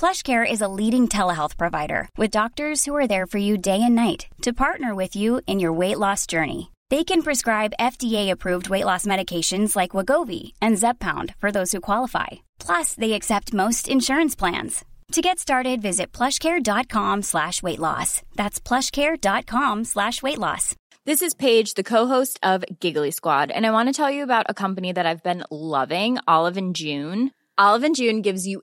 PlushCare is a leading telehealth provider with doctors who are there for you day and night to partner with you in your weight loss journey. They can prescribe FDA-approved weight loss medications like Wegovy and Zepbound for those who qualify. Plus, they accept most insurance plans. To get started, visit plushcare.com/weightloss. That's plushcare.com/weightloss. This is Paige, the co-host of Giggly Squad, and I want to tell you about a company that I've been loving, Olive and June. Olive and June gives you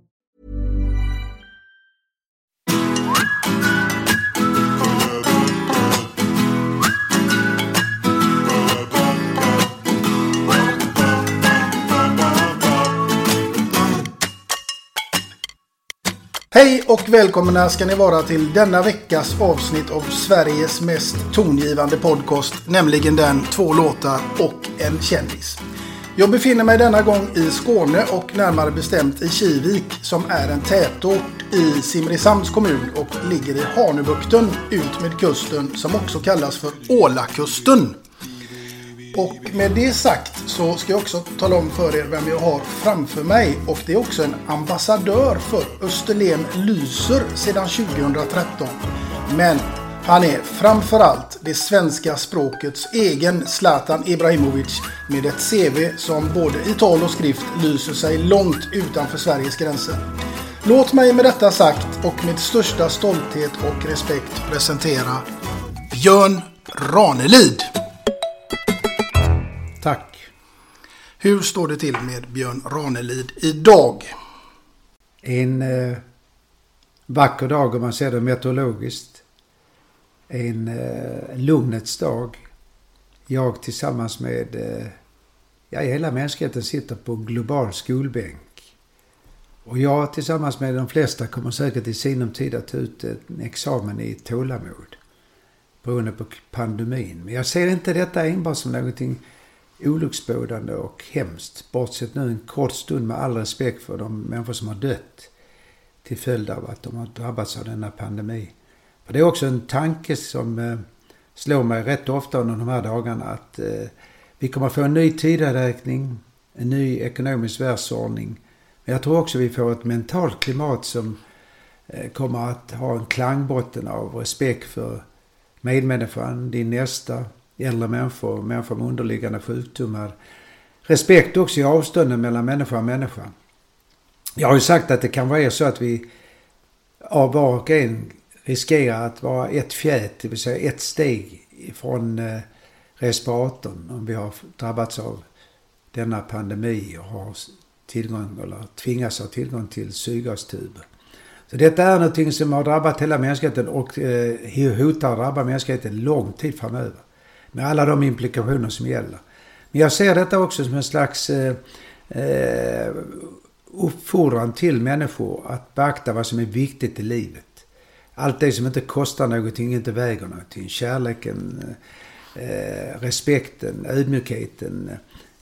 Hej och välkomna ska ni vara till denna veckas avsnitt av Sveriges mest tongivande podcast, nämligen den Två låtar och en kändis. Jag befinner mig denna gång i Skåne och närmare bestämt i Kivik som är en tätort i Simrishamns kommun och ligger i Hanöbukten ut med kusten som också kallas för Ålakusten. Och med det sagt så ska jag också tala om för er vem jag har framför mig. Och det är också en ambassadör för Österlen lyser sedan 2013. Men han är framförallt det svenska språkets egen Zlatan Ibrahimovic med ett CV som både i tal och skrift lyser sig långt utanför Sveriges gränser. Låt mig med detta sagt och med största stolthet och respekt presentera Björn Ranelid. Tack. Hur står det till med Björn Ranelid idag? En vacker dag om man ser det meteorologiskt. En lugnets dag. Jag tillsammans med hela mänskligheten sitter på en global skolbänk. Och jag tillsammans med de flesta kommer säkert i sinom tid att ta ut en examen i tålamod. Beroende på pandemin. Men jag ser inte detta enbart som någonting olycksbådande och hemskt, bortsett nu en kort stund med all respekt för de människor som har dött till följd av att de har drabbats av denna pandemi. För det är också en tanke som slår mig rätt ofta under de här dagarna att vi kommer få en ny tideräkning, en ny ekonomisk världsordning, men jag tror också vi får ett mentalt klimat som kommer att ha en klangbotten av respekt för medmänniskan, din nästa, äldre människor, människor med underliggande sjukdomar. Respekt också i avstånden mellan människa och människa. Jag har ju sagt att det kan vara så att vi av var och en riskerar att vara ett fjät, det vill säga ett steg från respiratorn om vi har drabbats av denna pandemi och har tillgång eller tvingas ha tillgång till syrgastuber. Så detta är någonting som har drabbat hela mänskligheten och hotar att drabba mänskligheten lång tid framöver. Med alla de implikationer som gäller. Men jag ser detta också som en slags uppfordran till människor att beakta vad som är viktigt i livet. Allt det som inte kostar någonting, inte väger någonting. Kärleken, respekten, ödmjukheten,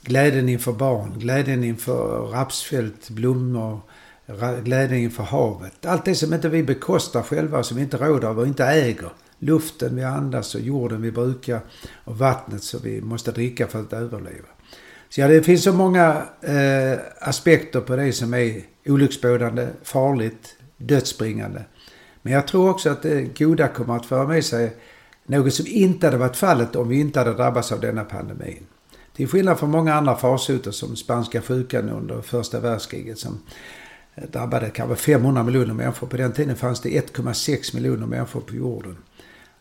Glädjen inför barn, glädjen inför rapsfält, blommor, glädjen inför havet. Allt det som inte vi bekostar själva, som vi inte råder över och inte äger. Luften vi andas och jorden vi brukar och vattnet som vi måste dricka för att överleva. Så ja, det finns så många aspekter på det som är olycksbådande, farligt, dödsbringande. Men jag tror också att det goda kommer att föra med sig något som inte hade varit fallet om vi inte hade drabbats av denna pandemin. Till skillnad från många andra farsoter som spanska sjukan under första världskriget som drabbade kanske 500 miljoner människor. På den tiden fanns det 1,6 miljoner människor på jorden.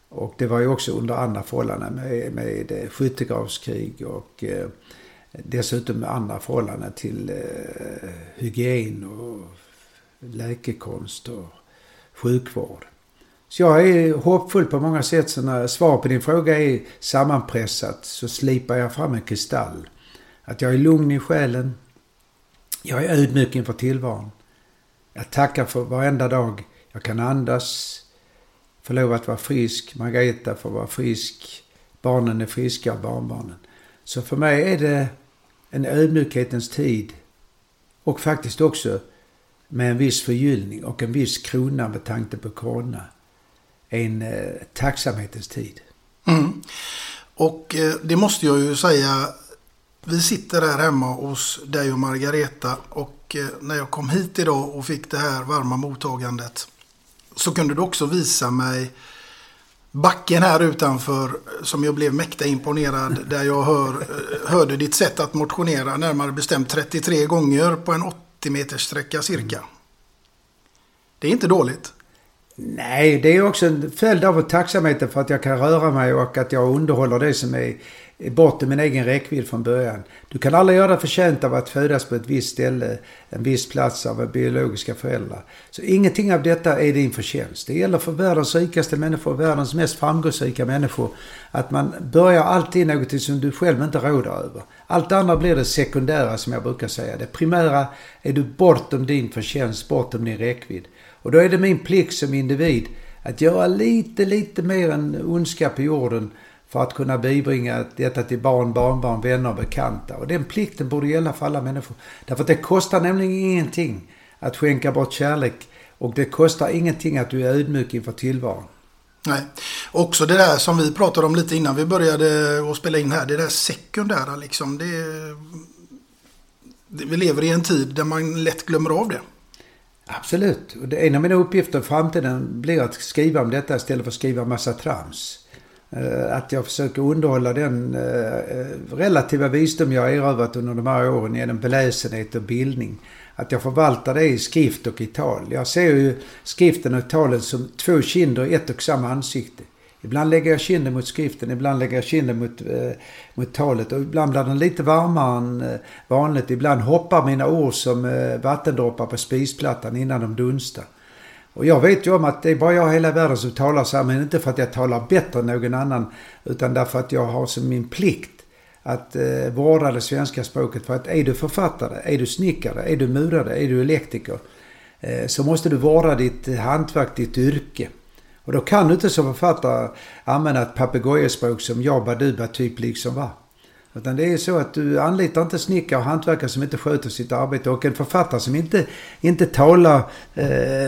Och det var ju också under andra förhållanden med skyttegravskrig och dessutom andra förhållanden till hygien och läkekonst och sjukvård. Så jag är hoppfull på många sätt, så när svar på din fråga är sammanpressat så slipar jag fram en kristall. Att jag är lugn i själen, jag är ödmjuk inför tillvaron. Jag tackar för varenda dag jag kan andas, får lov att vara frisk, Margareta får vara frisk, barnen är friska och barnbarnen. Så för mig är det en ödmjukhetens tid och faktiskt också med en viss förgyllning och en viss krona med tanke på corona. En tacksamhetens tid. Mm. Och det måste jag ju säga, vi sitter här hemma hos dig och Margareta och när jag kom hit idag och fick det här varma mottagandet så kunde du också visa mig backen här utanför som jag blev mäkta imponerad där jag hörde ditt sätt att motionera närmare bestämt 33 gånger på en 80 meters sträcka cirka. Det är inte dåligt. Nej, det är också en följd av tacksamheten för att jag kan röra mig och att jag underhåller det som är bortom min egen räckvidd från början. Du kan aldrig göra förtjänt av att födas på ett visst ställe, en viss plats av biologiska föräldrar. Så ingenting av detta är din förtjänst. Det gäller för världens rikaste människor, världens mest framgångsrika människor, att man börjar alltid något som du själv inte råder över. Allt annat blir det sekundära som jag brukar säga. Det primära är du bortom din förtjänst, bortom din räckvidd. Och då är det min plikt som individ att göra lite mer än ondska på jorden för att kunna bibringa detta till barn, barnbarn, vänner och bekanta. Och den plikten borde gälla för alla människor. Därför att det kostar nämligen ingenting att skänka bort kärlek och det kostar ingenting att du är ödmjuk inför tillvaron. Nej, också det där som vi pratade om lite innan vi började att spela in här, det där sekundära liksom, vi lever i en tid där man lätt glömmer av det. Absolut. Och en av mina uppgifter i framtiden blir att skriva om detta istället för att skriva massa trams. Att jag försöker underhålla den relativa visdom jag har erövrat under de här åren genom beläsenhet och bildning. Att jag förvaltar det i skrift och i tal. Jag ser ju skriften och talen som två kinder i ett och samma ansikte. Ibland lägger jag kinden mot skriften, ibland lägger jag kinden mot talet och ibland blir den lite varmare än vanligt. Ibland hoppar mina ord som vattendroppar på spisplattan innan de dunstar. Och jag vet ju om att det är bara jag i hela världen som talar så här, men inte för att jag talar bättre än någon annan utan därför att jag har som min plikt att vårda det svenska språket. För att är du författare, är du snickare, är du murare, är du elektriker så måste du vårda ditt hantverk, ditt yrke. Och då kan du inte som författare använda ett papegojespråk som jabba, duba, typ liksom va. Utan det är så att du anlitar inte snickare och hantverkare som inte sköter sitt arbete och en författare som inte talar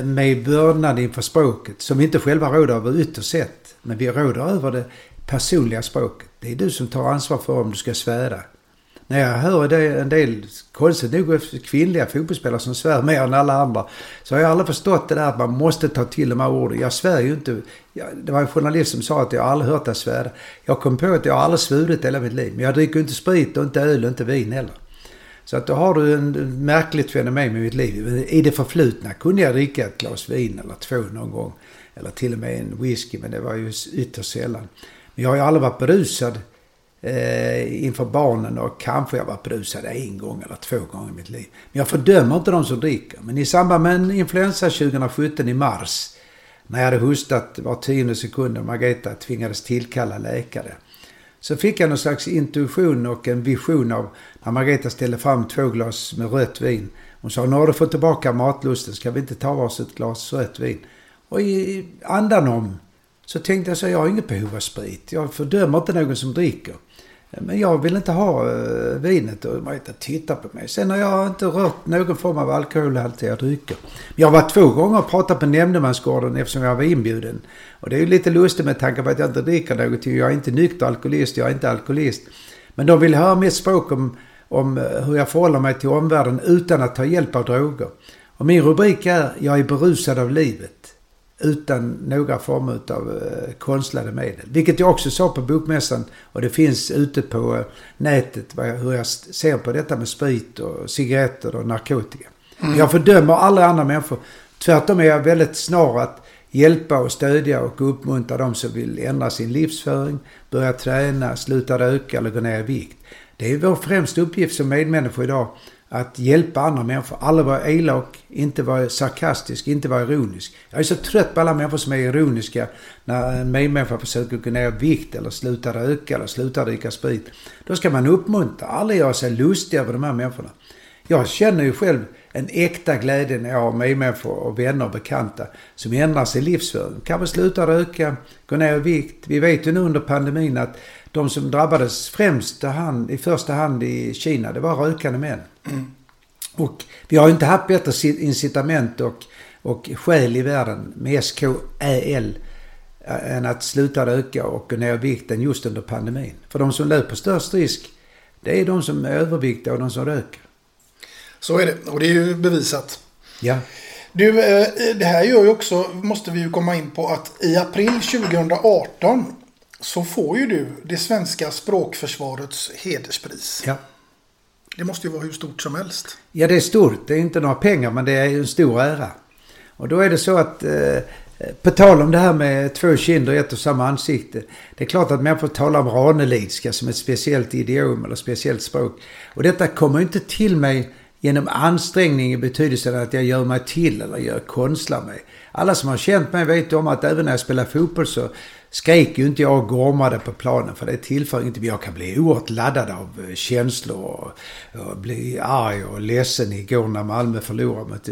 med vördnad inför språket. Som inte själva råder över ytterst sett. Men vi råder över det personliga språket. Det är du som tar ansvar för om du ska svära. När jag hör det en del konstigt nog kvinnliga fotbollsspelare som svär mer än alla andra så har jag aldrig förstått det där att man måste ta till de här orden. Jag svär ju inte. Det var en journalist som sa att jag aldrig hört att svära. Jag kom på att jag aldrig svurit hela mitt liv. Men jag dricker inte sprit och inte öl och inte vin heller. Så att då har du en märkligt fenomen med mitt liv. I det förflutna kunde jag dricka ett glas vin eller två någon gång. Eller till och med en whisky, men det var ju ytterst sällan. Men jag har ju aldrig varit berusad inför barnen och kanske jag var brusad en gång eller två gånger i mitt liv. Men jag fördömer inte de som dricker. Men i samband med en influensa 2017 i mars när jag hade hostat var 10 sekunder Margareta tvingades tillkalla läkare så fick jag någon slags intuition och en vision av när Margareta ställde fram 2 glas med rött vin. Hon sa, nu har du fått tillbaka matlusten, ska vi inte ta oss ett glas rött vin? Och i andan om så tänkte jag så, jag har inget behov av sprit. Jag fördömer inte någon som dricker. Men jag vill inte ha vinet, och Margareta tittar på mig. Sen har jag inte rört någon form av alkoholhaltiga drycker. Men jag var 2 gånger och pratade på nämndemansgården eftersom jag var inbjuden. Och det är ju lite lustigt med tanke på att jag inte dricker något. Jag är inte nykter alkoholist, jag är inte alkoholist. Men de vill höra mitt språk om hur jag förhåller mig till omvärlden utan att ta hjälp av droger. Och min rubrik är: jag är berusad av livet. Utan några former av konstlade medel. Vilket jag också sa på bokmässan, och det finns ute på nätet hur jag ser på detta med sprit och cigaretter och narkotika. Mm. Jag fördömer alla andra människor. Tvärtom är jag väldigt snar att hjälpa och stödja och uppmuntra dem som vill ändra sin livsföring, börja träna, sluta röka eller gå ner i vikt. Det är vår främsta uppgift som medmänniskor idag. Att hjälpa andra människor. Alla var elak, inte var sarkastisk, inte var ironisk. Jag är så trött på alla människor som är ironiska när en medmänniska försöker gå ner i vikt eller sluta röka eller sluta dricka sprit. Då ska man uppmuntra. Alla gör sig lustiga över de här människorna. Jag känner ju själv en äkta glädje när jag har medmänniskor och vänner och bekanta som ändrar sig livsföring. Kan man sluta röka, gå ner i vikt. Vi vet ju nu under pandemin att de som drabbades i första hand i Kina, det var rökande män. Mm. Och vi har ju inte haft bättre incitament och skäl i världen med SKEL än att sluta röka och gå ner i vikten just under pandemin. För de som löper störst risk, det är de som är överviktiga och de som röker. Så är det, och det är ju bevisat. Ja. Du, det här gör ju också, måste vi ju komma in på, att i april 2018 så får ju du det svenska språkförsvarets hederspris. Ja. Det måste ju vara hur stort som helst. Ja, det är stort. Det är inte några pengar, men det är en stor ära. Och då är det så att på tal om det här med 2 kinder och ett och samma ansikte. Det är klart att man får tala om ranelidska som ett speciellt idiom eller speciellt språk. Och detta kommer inte till mig genom ansträngning i betydelsen att jag gör mig till eller jag konstlar mig. Alla som har känt mig vet om att även när jag spelar fotboll så skrek ju inte jag och gormade på planen, för det tillför inte. Jag kan bli oerhört laddad av känslor och bli arg och ledsen igår när Malmö förlorade mot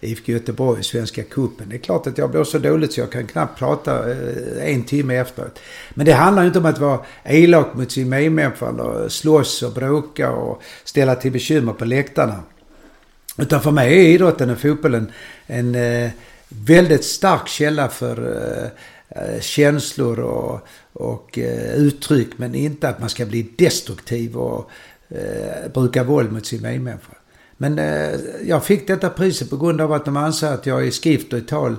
IFK Göteborg i Svenska cupen. Det är klart att jag blev så dåligt så jag kan knappt prata en timme efteråt. Men det handlar ju inte om att vara elak mot sin medmänniska eller slåss och bråka och ställa till bekymmer på läktarna. Utan för mig är idrotten och fotbollen en väldigt stark källa för känslor och uttryck, men inte att man ska bli destruktiv och bruka våld mot sin medmänniska. Men jag fick detta priset på grund av att de anser att jag i skrift och i tal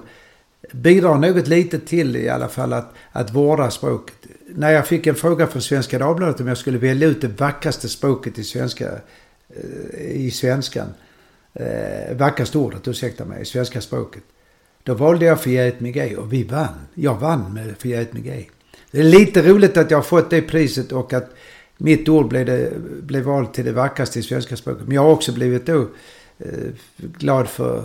bidrar något litet till i alla fall att vårda språket. När jag fick en fråga från Svenska Dagbladet om jag skulle välja ut det vackraste språket i svenskan, vackraste ordet, ursäkta mig, i svenska språket. Då valde jag Förgät mig ej och vi vann. Jag vann med Förgät mig ej. Det är lite roligt att jag har fått det priset och att mitt ord blev valt till det vackraste i svenska språket. Men jag har också blivit då glad för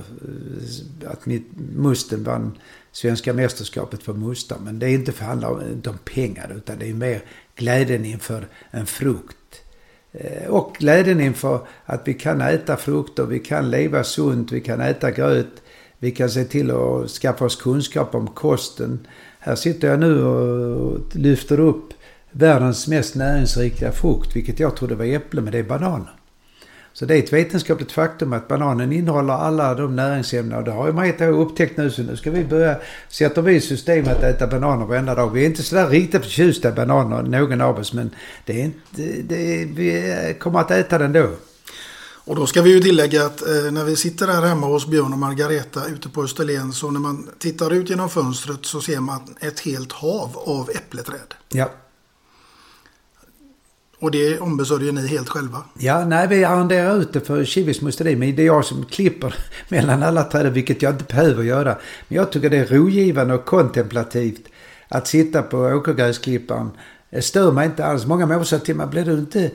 att mitt musten vann svenska mästerskapet för mustar. Men det är inte förhandlat om pengar, utan det är mer glädjen inför en frukt. Och glädjen inför att vi kan äta frukter, vi kan leva sunt, vi kan äta gröt. Vi kan se till att skaffa oss kunskap om kosten. Här sitter jag nu och lyfter upp världens mest näringsrika frukt, vilket jag trodde var äpple, men det är bananer. Så det är ett vetenskapligt faktum att bananen innehåller alla de näringsämnen, och det har ju Margareta upptäckt nu, så nu ska vi börja sätta vi i system att äta bananer varenda dag. Vi är inte så där riktigt förtjusta bananer, någon av oss, men vi kommer att äta den då. Och då ska vi ju tillägga att när vi sitter här hemma hos Björn och Margareta ute på Österlen, så när man tittar ut genom fönstret så ser man ett helt hav av äppleträd. Ja. Och det ombesörjer ni helt själva? Ja, nej, vi arrenderar ute för Kiviks musteri, men det är jag som klipper mellan alla träd, vilket jag inte behöver göra. Men jag tycker det är rogivande och kontemplativt att sitta på åkergräsklipparen. Det stör mig inte alls. Många människor säger till mig, blir du inte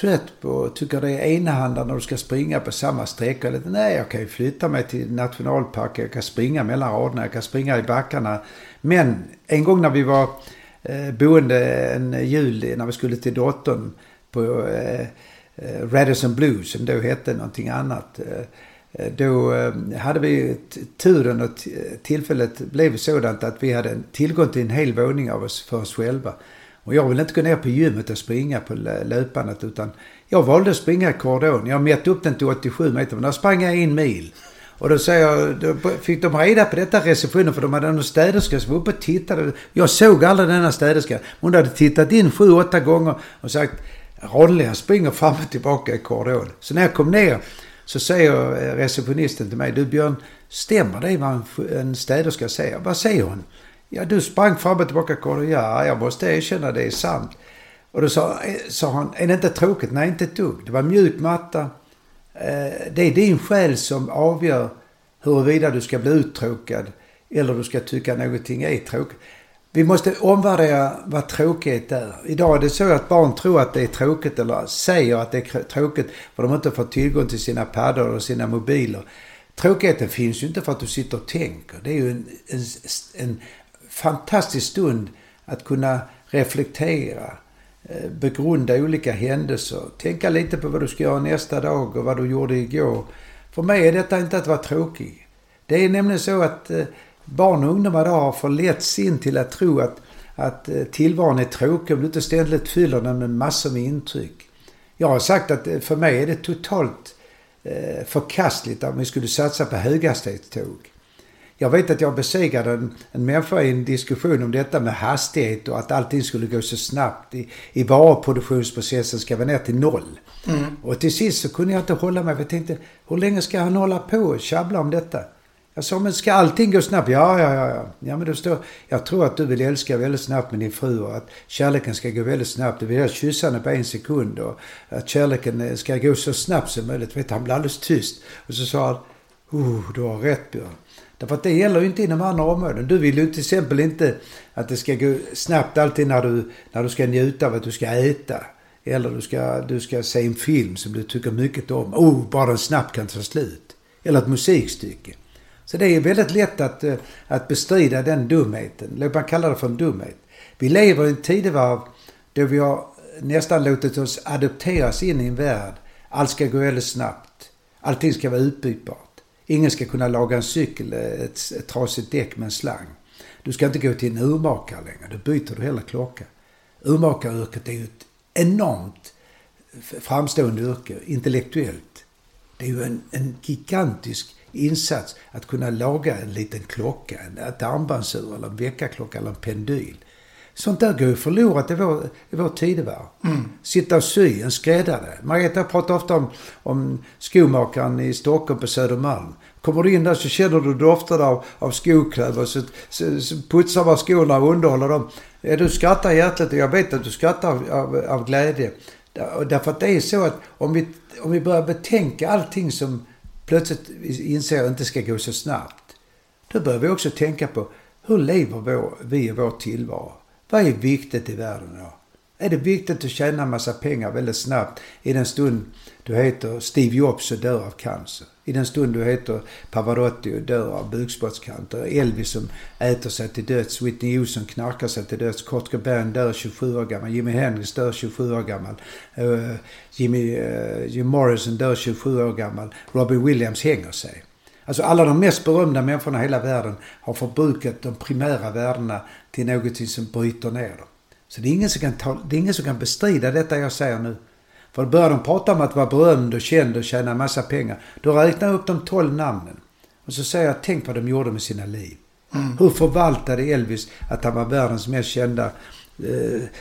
trött på och tycker det är enahanda när du ska springa på samma sträcka? Nej, jag kan ju flytta mig till nationalparken, jag kan springa mellan raderna, jag kan springa i backarna. Men en gång när vi var boende en jul, när vi skulle till dottern på Radisson Blues, som då hette någonting annat, då hade vi turen och tillfället blev sådant att vi hade tillgång till en hel våning av oss för oss själva. Och jag ville inte gå ner på gymmet och springa på löpandet, utan jag valde att springa korridoren. Jag mätte upp den till 87 meter, men då sprang jag 1 mil. Och då, då fick de reda på detta receptionen, för de hade en städerska som var uppe och tittade. Jag såg aldrig denna städerska. Hon hade tittat in 7-8 gånger och sagt, Ronny, jag springer fram och tillbaka i korridoren. Så när jag kom ner så säger receptionisten till mig, du Björn, stämmer det vad en städerska säger? Vad säger hon? Ja, du sprang fram och tillbaka i korridoren. Ja, jag måste erkänna, det är sant. Och då sa han, är det inte tråkigt? Nej, inte ett dugg. Det var mjuk matta. Det är din själ som avgör huruvida du ska bli uttråkad eller du ska tycka någonting är tråkigt. Vi måste omvärdera vad tråkigt är. Idag är det så att barn tror att det är tråkigt eller säger att det är tråkigt för de inte får tillgång till sina paddor och sina mobiler. Tråkigheten finns ju inte för att du sitter och tänker. Det är ju en fantastisk stund att kunna reflektera, begrunda olika händelser, tänka lite på vad du ska göra nästa dag och vad du gjorde igår. För mig är detta inte att vara tråkig. Det är nämligen så att barn och ungdomar idag har förlett sin till att tro att tillvaron är tråkig om du inte ständigt fyller den med massor med intryck. Jag har sagt att för mig är det totalt förkastligt om vi skulle satsa på höghastighetståg. Jag vet att jag besegrade en människa i en diskussion om detta med hastighet och att allting skulle gå så snabbt. I varuproduktionsprocessen ska vi ner till 0. Mm. Och till sist så kunde jag inte hålla mig. Jag tänkte, hur länge ska han hålla på och tjabbla om detta? Jag sa, men ska allting gå snabbt? Ja. Ja, men då står, jag tror att du vill älska väldigt snabbt med din fru och att kärleken ska gå väldigt snabbt. Du vill ha kyssarna på 1 sekund och att kärleken ska gå så snabbt som möjligt. Vet, han blev alldeles tyst. Och så sa han, du har rätt, Björn. Därför att det gäller ju inte inom andra områden. Du vill ju till exempel inte att det ska gå snabbt alltid när du ska njuta av att du ska äta. Eller du ska se en film som du tycker mycket om. Bara den snabbt kan ta slut. Eller ett musikstycke. Så det är väldigt lätt att bestrida den dumheten. Låt man kalla det för en dumhet. Vi lever i en tidevarv då vi har nästan låtit oss adopteras in i en värld. Allt ska gå väldigt snabbt. Allting ska vara utbytbart. Ingen ska kunna laga en cykel, ett trasigt däck med en slang. Du ska inte gå till en urmakare längre, då byter du hela klockan. Urmakaryrket är ju ett enormt framstående yrke, intellektuellt. Det är ju en gigantisk insats att kunna laga en liten klocka, ett armbandsur eller en veckaklocka eller en pendyl. Sånt där går ju förlorat i vår tidevarv. Mm. Sitta och sy, en skräddare. Margareta pratar ofta om skomakaren i Stockholm på Södermalm. Kommer du in där så känner du doften av skokläder. Så putsar man skorna och underhåller dem. Du skrattar hjärtligt och jag vet att du skrattar av glädje. Därför att det är så att om vi börjar betänka allting som plötsligt inser inte ska gå så snabbt. Då börjar vi också tänka på hur lever vi i vår tillvaro. Vad är viktigt i världen då? Är det viktigt att tjäna en massa pengar väldigt snabbt i den stund du heter Steve Jobs och dör av cancer? I den stund du heter Pavarotti och dör av bukspottscancer? Elvis som äter sig till döds, Whitney Houston knarkar sig till döds, Kurt Cobain dör 27 år gammal, Jimi Hendrix dör 27 år gammal, Jim Morrison dör 27 år gammal, Robbie Williams hänger sig. Alltså alla de mest berömda människorna i hela världen har förbrukat de primära värdena till något som bryter ner dem. Så det är ingen som kan bestrida detta jag säger nu. För börjar de prata om att vara berömd och känd och tjäna en massa pengar, då räknar jag upp de 12 namnen. Och så säger jag, tänk vad de gjorde med sina liv. Mm. Hur förvaltade Elvis att han var världens mest kända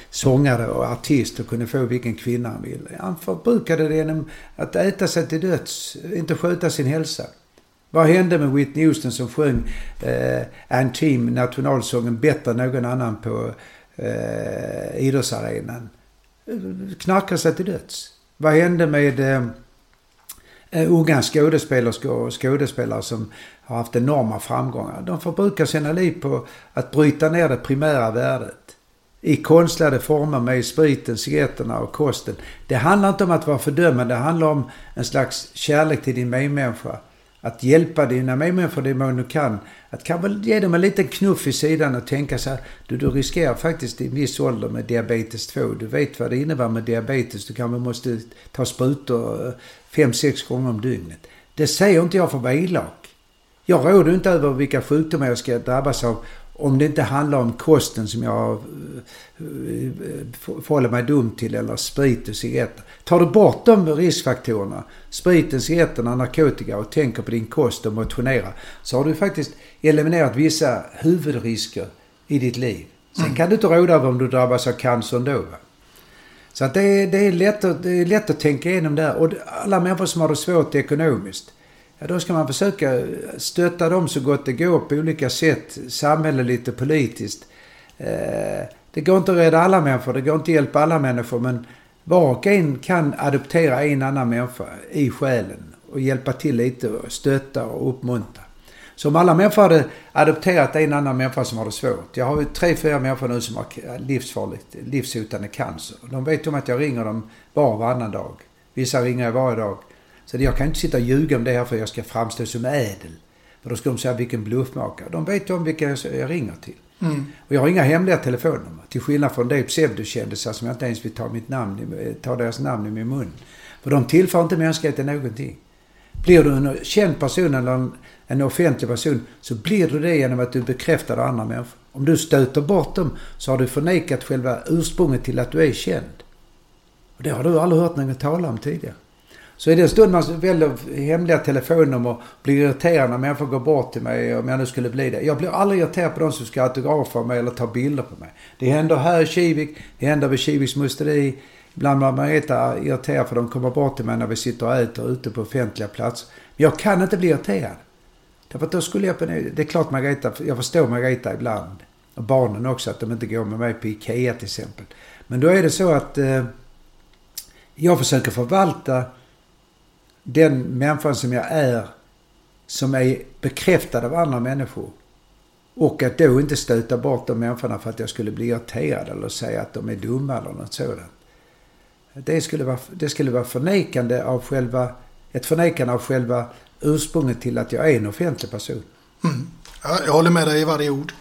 sångare och artist och kunde få vilken kvinna han ville? Han förbrukade det genom att äta sig till döds, inte sköta sin hälsa. Vad hände med Whitney Houston som sjöng Anthem, nationalsången, bättre än någon annan på idrottsarenan? Knarkade sig till döds. Vad hände med unga skådespelerskor och skådespelare som har haft enorma framgångar? De förbrukar sina liv på att bryta ner det primära värdet. I konstlade former med spriten, cigaretterna och kosten. Det handlar inte om att vara fördömande, det handlar om en slags kärlek till din medmänniska. Att hjälpa dina medmänniskor det man nu kan. Att kan väl ge dem en liten knuff i sidan och tänka så här. Du riskerar faktiskt i viss ålder med diabetes 2. Du vet vad det innebär med diabetes. Du kanske måste ta sprutor 5-6 gånger om dygnet. Det säger inte jag för att vara elak. Jag råder inte över vilka sjukdomar jag ska drabbas av. om det inte handlar om kosten som jag förhåller mig dum till, eller sprit och cigaretter. Tar du bort de riskfaktorerna, spriten, cigaretterna, narkotika, och tänker på din kost och motionerar, så har du faktiskt eliminerat vissa huvudrisker i ditt liv. Sen kan du inte råda över om du drabbas av cancer ändå, va? Så att det är lätt att tänka igenom där. Och alla människor som har det svårt ekonomiskt, ja, då ska man försöka stötta dem så gott det går på olika sätt, samhälleligt och politiskt. Det går inte att rädda alla människor, det går inte att hjälpa alla människor, men var och en kan adoptera en annan människa i själen och hjälpa till lite och stötta och uppmuntra. Så om alla människor hade adopterat en annan människa som har det svårt. Jag har ju 3-4 människor nu som har livshotande cancer. De vet om att jag ringer dem var och varannan dag. Vissa ringer jag varje dag. Så jag kan inte sitta och ljuga om det här för jag ska framstå som ädel. För då ska de säga vilken bluffmakare. De vet om vilka jag ringer till. Mm. Och jag har inga hemliga telefonnummer. Till skillnad från det pseudokändisar som jag inte ens vill ta deras namn i min mun. För de tillför inte mänskligheten någonting. Blir du en känd person eller en offentlig person, så blir du det genom att du bekräftar andra människor. Om du stöter bort dem så har du förnekat själva ursprunget till att du är känd. Och det har du aldrig hört någon tala om tidigare. Så i den stund man väljer hemliga telefonnummer, blir irriterad när människor går bort till mig, om jag nu skulle bli det. Jag blir aldrig irriterad på de som ska autografa mig eller ta bilder på mig. Det händer här i Kivik, det händer vid Kiviks musteri. Ibland blir Margareta irriterad för de kommer bort till mig när vi sitter och äter ute på offentliga platser. Men jag kan inte bli irriterad. Därför att då skulle jag... Det är klart Margareta, jag förstår Margareta ibland. Och barnen också, att de inte går med mig på Ikea till exempel. Men då är det så att jag försöker förvalta den människan som jag är, som är bekräftad av andra människor. Och att då inte stöta bort de människorna för att jag skulle bli irriterad eller säga att de är dumma eller något sådant. Det skulle vara ett förnekande av själva ursprunget till att jag är en offentlig person. Mm. Ja, jag håller med dig i varje ord.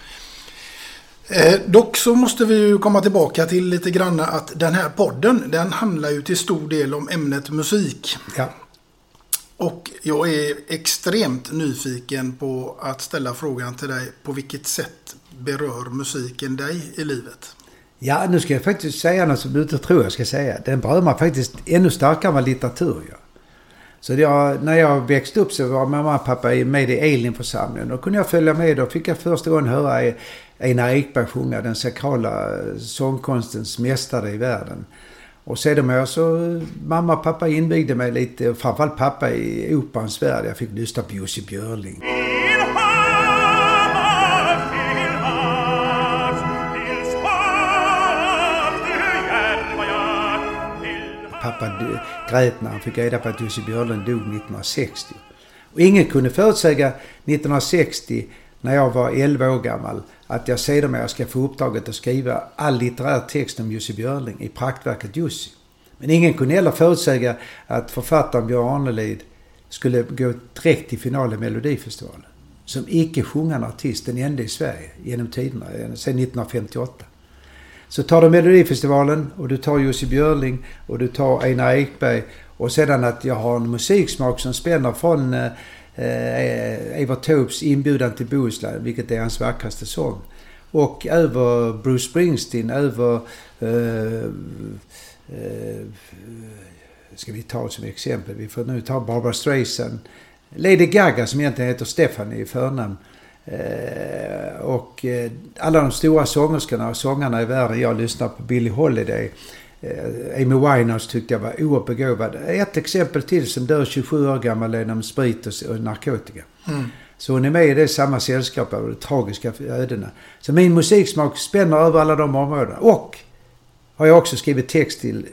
Dock så måste vi ju komma tillbaka till lite grann att den här podden, den handlar ju till stor del om ämnet musik. Ja. Och jag är extremt nyfiken på att ställa frågan till dig, på vilket sätt berör musiken dig i livet? Ja, nu ska jag faktiskt säga något som du inte tror jag ska säga. Den berör mig faktiskt ännu starkare än litteratur. Ja. Så när jag växte upp så var mamma och pappa med i Elinförsamlingen. Då kunde jag följa med och fick jag första gången höra Einar Ekberg sjunga, den sakrala sångkonstens mästare i världen. Och sedan så mamma och pappa invigde mig lite, framförallt pappa i operans värld. Jag fick lyssna på Jussi Björling. Pappa grät när han fick reda på att Jussi Björling dog 1960. Och ingen kunde förutsäga 1960, när jag var 11 år gammal, att jag sedan jag ska få uppdraget att skriva all litterär text om Jussi Björling i praktverket Jussi. Men ingen kunde heller förutsäga att författaren Björn Ranelid skulle gå direkt till final i Melodifestivalen. Som icke-sjungande artist, den enda i Sverige genom tiderna, sedan 1958. Så tar du Melodifestivalen och du tar Jussi Björling och du tar Einar Ekberg, och sedan att jag har en musiksmak som spänner från Evert Taubes Inbjudan till Bohuslän, vilket är hans vackraste sång, och över Bruce Springsteen, över ska vi ta som exempel, vi får nu ta Barbra Streisand, Lady Gaga som egentligen heter Stephanie i förnamn, och alla de stora sångerskorna och sångarna i världen. Jag lyssnade på Billie Holiday, Amy Winehouse tyckte jag var oårbegåvad. Ett exempel till som dör 27 år gammal genom sprit och narkotika. Mm. Så hon är med i det samma sällskap av de tragiska ödena. Så min musiksmak spänner över alla de områdena. Och har jag också skrivit text till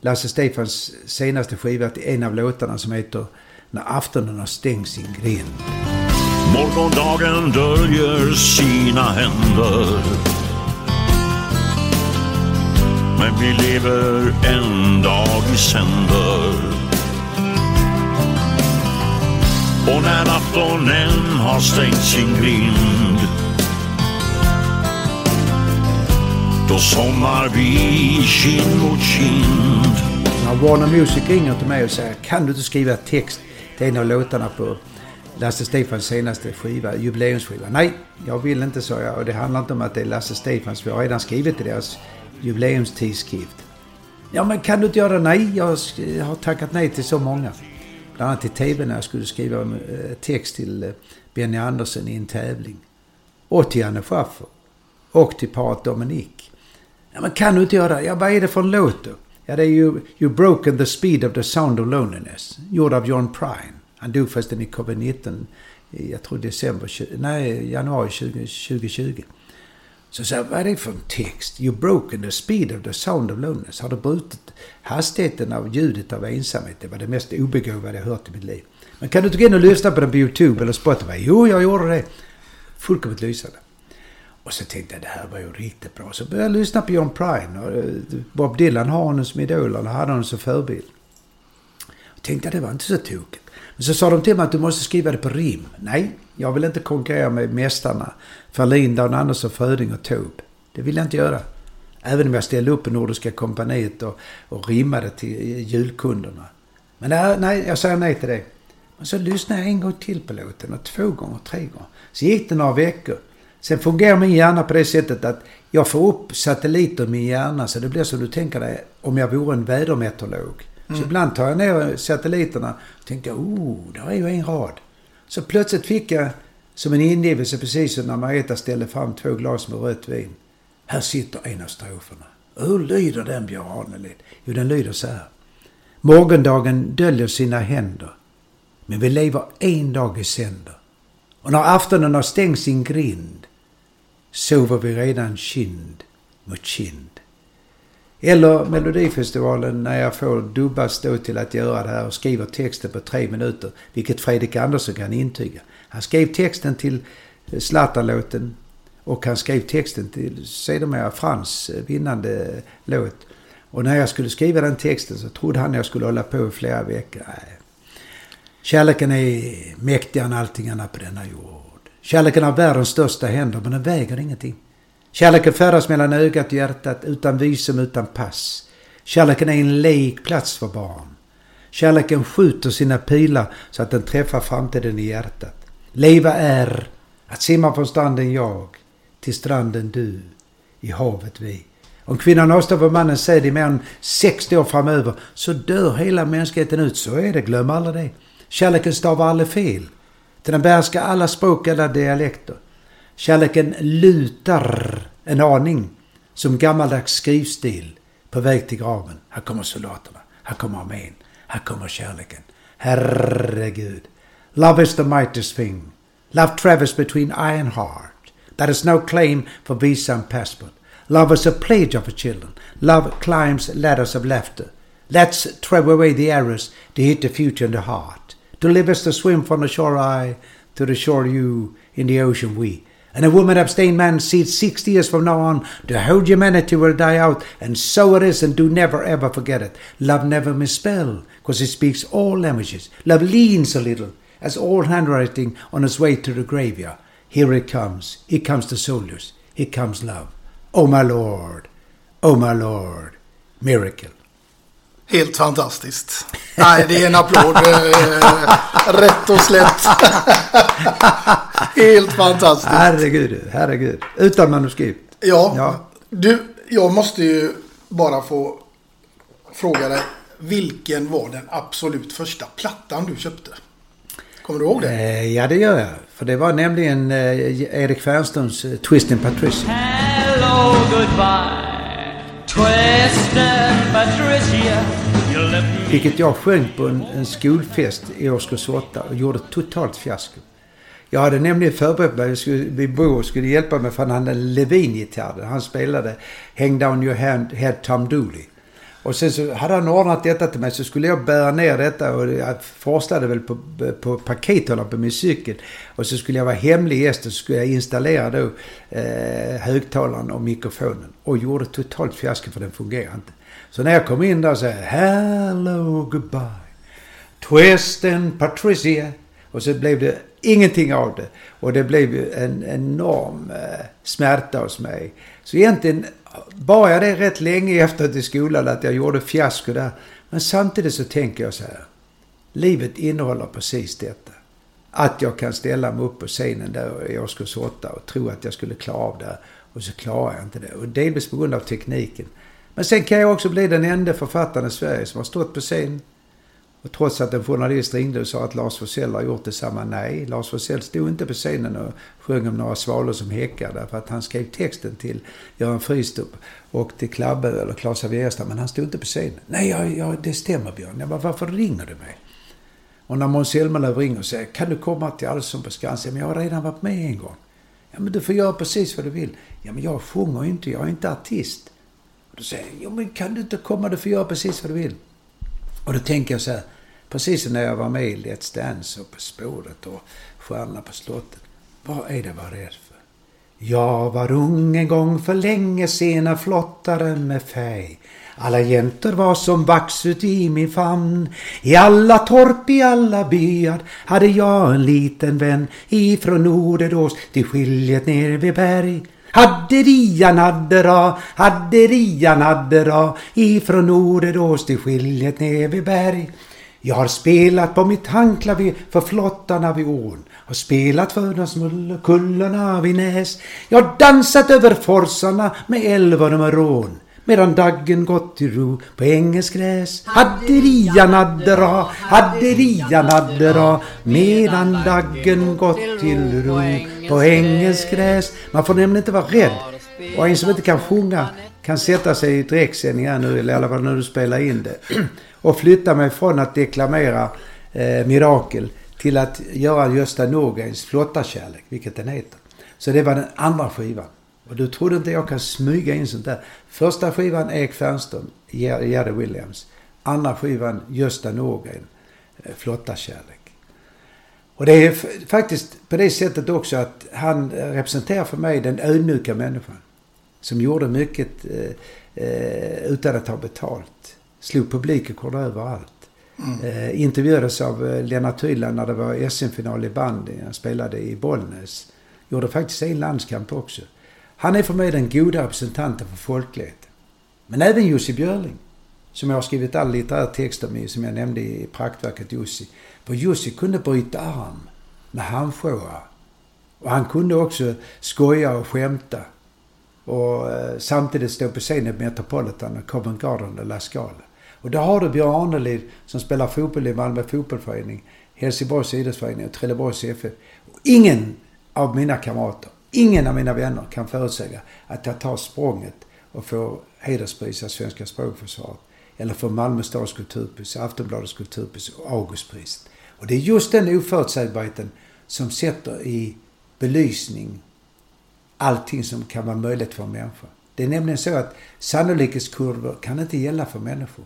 Lasse Stefans senaste skiva, till en av låtarna som heter När aftonerna stängs sin grind. Morgondagen döljer sina händer, men vi lever en dag i sänder. Och när aftonen har stängt sin grind, då sommar vi kind mot kind. När Warner Music ringer till mig och säger, kan du inte skriva text till en av låtarna på Lasse Stefans senaste skiva, jubileumsskiva. Nej, jag vill inte, sa jag. Och det handlar inte om att det är Lasse Stefans. Vi har redan skrivit i deras jubileumstidskrift. Ja, men kan du inte göra det? Nej, jag har tackat nej till så många. Bland annat till tv när jag skulle skriva text till Benny Andersson i en tävling. Och till Janne Schaffer. Och till Pat Dominic. Ja, men kan du inte göra det? Ja, vad är det för en låt då? Ja, det är ju You Broken the Speed of the Sound of Loneliness. Gjord av John Prine. Han dog förresten i covid-19, jag tror januari 2020. Så sa jag, vad är det för en text? You broken the speed of the sound of loneliness. Har du brutit hastigheten av ljudet av ensamhet? Det var det mest obegåvade jag hört i mitt liv. Men kan du inte gå in och lyssna på den på YouTube eller Spotify? Jo, jag gjorde det. Fullkomligt lysande. Och så tänkte jag, det här var ju riktigt bra. Så började jag lyssna på John Prine. Och Bob Dylan har honom som idol, och hade honom som förebild. Jag tänkte, det var inte så tokigt. Så sa de till mig att du måste skriva det på rim. Nej, jag vill inte konkurrera med mästarna. För Linda och Andersson, Fröding och Taube. Det vill jag inte göra. Även om jag ställde upp i Nordiska kompaniet och rimmade till julkunderna. Men nej, jag sa nej till det. Men så lyssnade jag en gång till på låten. Och 2 gånger, 3 gånger. Så gick det några veckor. Sen fungerar min hjärna på det sättet att jag får upp satelliter i min hjärna. Så det blir som du tänker dig om jag vore en vädermeteorolog. Mm. Så ibland tar jag ner satelliterna och tänker, där är ju en rad. Så plötsligt fick jag som en ingivelse, precis som när Margareta ställde fram 2 glas med rött vin. Här sitter en av stroferna. Hur lyder den, Björn Ranelid? Jo, den lyder så här. Morgondagen döljer sina händer, men vi lever en dag i sänder. Och när aftonen har stängt sin grind, sover vi redan kind mot kind. Eller Melodifestivalen, när jag får dubba stå till att göra det här och skriver texten på 3 minuter, vilket Fredrik Andersson kan intyga. Han skrev texten till Zlatan-låten och han skrev texten till sedermera Frans vinnande låt. Och när jag skulle skriva den texten så trodde han jag skulle hålla på flera veckor. Nej. Kärleken är mäktigare än allting annat på denna jord. Kärleken har världens största händer, men den väger ingenting. Kärleken färdas mellan ögat och hjärtat, utan visum, utan pass. Kärleken är en lekplats för barn. Kärleken skjuter sina pilar så att den träffar framtiden i hjärtat. Leva är att simma från stranden jag, till stranden du, i havet vi. Om kvinnan avstår mannen säger det mer än 60 år framöver, så dör hela mänskligheten ut. Så är det, glöm aldrig det. Kärleken stavar alla fel. Den behärskar alla språk, alla dialekter. Kärleken lutar en aning som gammaldags skrivstil på väg till graven. Här kommer soldaterna, här kommer armén, här kommer kärleken. Herregud. Love is the mightiest thing. Love travels between eye and heart. There is no claim for visa and passport. Love is a pledge of the children. Love climbs ladders of laughter. Let's throw away the arrows to hit the future in the heart. To live is to swim from the shore I to the shore you in the ocean we. And a woman abstain man sees 60 years from now on, the whole humanity will die out, and so it is, and do never ever forget it. Love never misspell, because it speaks all languages. Love leans a little, as all handwriting on his way to the graveyard. Here it comes. Here comes the soldiers. Here comes love. Oh my Lord. Oh my Lord. Miracle. Helt fantastiskt. Nej, det är en applåd. Rätt och slätt. Helt fantastiskt. Herregud. Utan manuskript. Ja. Du, jag måste ju bara få fråga dig. Vilken var den absolut första plattan du köpte? Kommer du ihåg det? Ja, det gör jag. För det var nämligen Erik Fernströms Twist and Patricia. Hello, goodbye. Vilket jag sjöng på en skolfest i årskurs 8 och gjorde totalt fiasko. Jag hade nämligen förberett mig vid Bo skulle hjälpa mig för han hade en Levin-gitarr. Han spelade Hang Down Your Head Tom Dooley. Och sen så hade han ordnat detta till mig så skulle jag bära ner detta och jag forslade väl på pakethållaren på min cykel. Och så skulle jag vara hemlig gäst och så skulle jag installera då högtalaren och mikrofonen. Och gjorde totalt fiasko för den fungerade inte. Så när jag kom in där så sa jag, hello, goodbye, twist and Patricia. Och så blev det ingenting av det. Och det blev en enorm smärta hos mig. Så egentligen bara jag det rätt länge efter till skolan att jag gjorde fiasko där. Men samtidigt så tänker jag så här. Livet innehåller precis detta. Att jag kan ställa mig upp på scenen där i årskurs 8 och tro att jag skulle klara av det. Och så klarar jag inte det. Och delvis på grund av tekniken. Men sen kan jag också bli den enda författaren i Sverige som har stått på scen. Och trots att en journalist ringde och sa att Lars Forssell har gjort detsamma. Nej, Lars Forssell stod inte på scenen och sjöng om några svalor som häckar. Därför att han skrev texten till Göran Fristorp och till Klabbe eller Claes Avierstam. Men han stod inte på scenen. Nej, det stämmer Björn. Jag bara, varför ringer du mig? Och när Måns Zelmerlöw ringer och säger, kan du komma till Allsång på Skansen? Men jag har redan varit med en gång. Ja, men du får göra precis vad du vill. Ja, men jag sjunger inte, jag är inte artist. Och då säger jag, men kan du inte komma, du får göra precis vad du vill. Och då tänker jag så här, precis när jag var med i Let's Dance och På spåret och Stjärnorna på slottet. Vad är det vad det är för? Jag var ung en gång för länge sena flottaren med färg. Alla jäntor var som vax ut i min famn. I alla torp, i alla byar hade jag en liten vän. Ifrån Nordedås till skiljet ner vid berg. Hadderian hade ra. Ifrån Nordedås till skiljet ner vid berg. Jag har spelat på mitt handklaver för flottarna vid ån. Har spelat för de smullar kullarna vid Näs. Jag har dansat över forsarna med älvorna med rån. Medan daggen gått till ro på engelsk gräs. Hadderian hade ra, medan daggen gått till ro på engelsk gräs. Man får nämligen inte vara rädd. Och en som inte kan sjunga kan sätta sig i direktsändningar nu, eller i alla fall när du spelar in det. Och flytta mig från att deklamera mirakel till att göra Gösta Norgrens flotta kärlek, vilket den heter. Så det var den andra skivan. Och du trodde inte jag kan smyga in sånt där. Första skivan Erik Fernström, Jerry Williams. Andra skivan Gösta Norgren, Flotta kärlek. Och det är faktiskt på det sättet också att han representerar för mig den ödmjuka människan. Som gjorde mycket utan att ha betalt. Slog publikrekord överallt. Intervjuades av Lennart Hyland när det var SM-final i bandy. Han spelade i Bollnäs. Gjorde faktiskt en landskamp också. Han är för mig den goda representanten för folkligheten. Men även Jussi Björling, som jag har skrivit all litterär text om i, som jag nämnde i praktverket Jussi. För Jussi kunde bryta arm med handshårar. Och han kunde också skoja och skämta. Och samtidigt stå på scenen med Metropolitan och Covent Garden och La Scala. Och då har du Björn Ranelid som spelar fotboll i Malmö fotbollförening, Helsingborgs idrottsförening och Trelleborgs FF. Och ingen av mina kamrater, ingen av mina vänner kan förutsäga att jag tar språnget och får hederspris av Svenska språkförsvaret eller för Malmö stads kulturpris, Aftonbladets kulturpris och Augustpriset. Och det är just den oförutsägbarheten som sätter i belysning allting som kan vara möjligt för människor. Det är nämligen så att sannolikhetskurvor kan inte gälla för människor.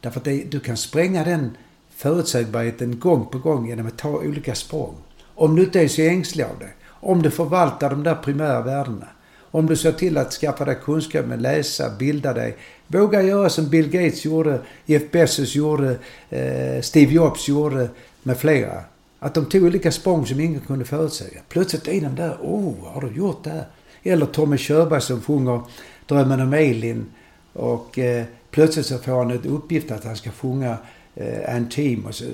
Därför att du kan spränga den förutsägbarheten gång på gång genom att ta olika språng. Om du inte är så ängslig av det. Om du förvaltar de där primära värdena. Om du ser till att skaffa dig kunskap med läsa, bilda dig. Våga göra som Bill Gates gjorde, Jeff Bezos gjorde, Steve Jobs gjorde med flera. Att de tog olika språng som ingen kunde förutsäga. Plötsligt är de där, har du gjort det här? Eller Tommy Körberg som sjunger Drömmen om Elin. Och plötsligt så får han ett uppgift att han ska sjunga en team. Och så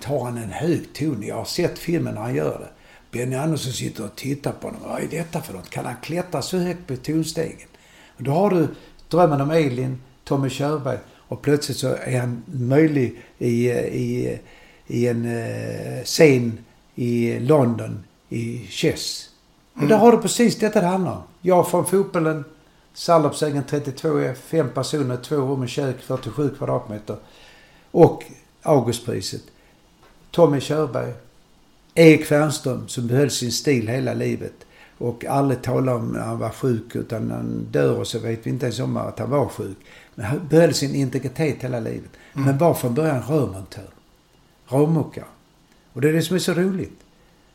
tar han en hög ton. Jag har sett filmen när han gör det. Benny Andersson sitter och tittar på honom. Vad är detta för något? Kan han klättra så högt på tonstegen? Och då har du Drömmen om Elin, Tommy Körberg. Och plötsligt så är han möjlig i en scen i London i chess. Och där har du precis detta det handlar om. Jag från fotbollen, Sallopsägen 32, 5 personer, 2 rum och kök, 47 kvadratmeter. Och Augustpriset. Tommy Körberg. Erik Fernström som behöll sin stil hela livet och aldrig talade om när han var sjuk utan han dör och så vet vi inte ens om att han var sjuk. Men han behöll sin integritet hela livet. Men var från början rörmontör. Rörmokare. Och det är det som är så roligt.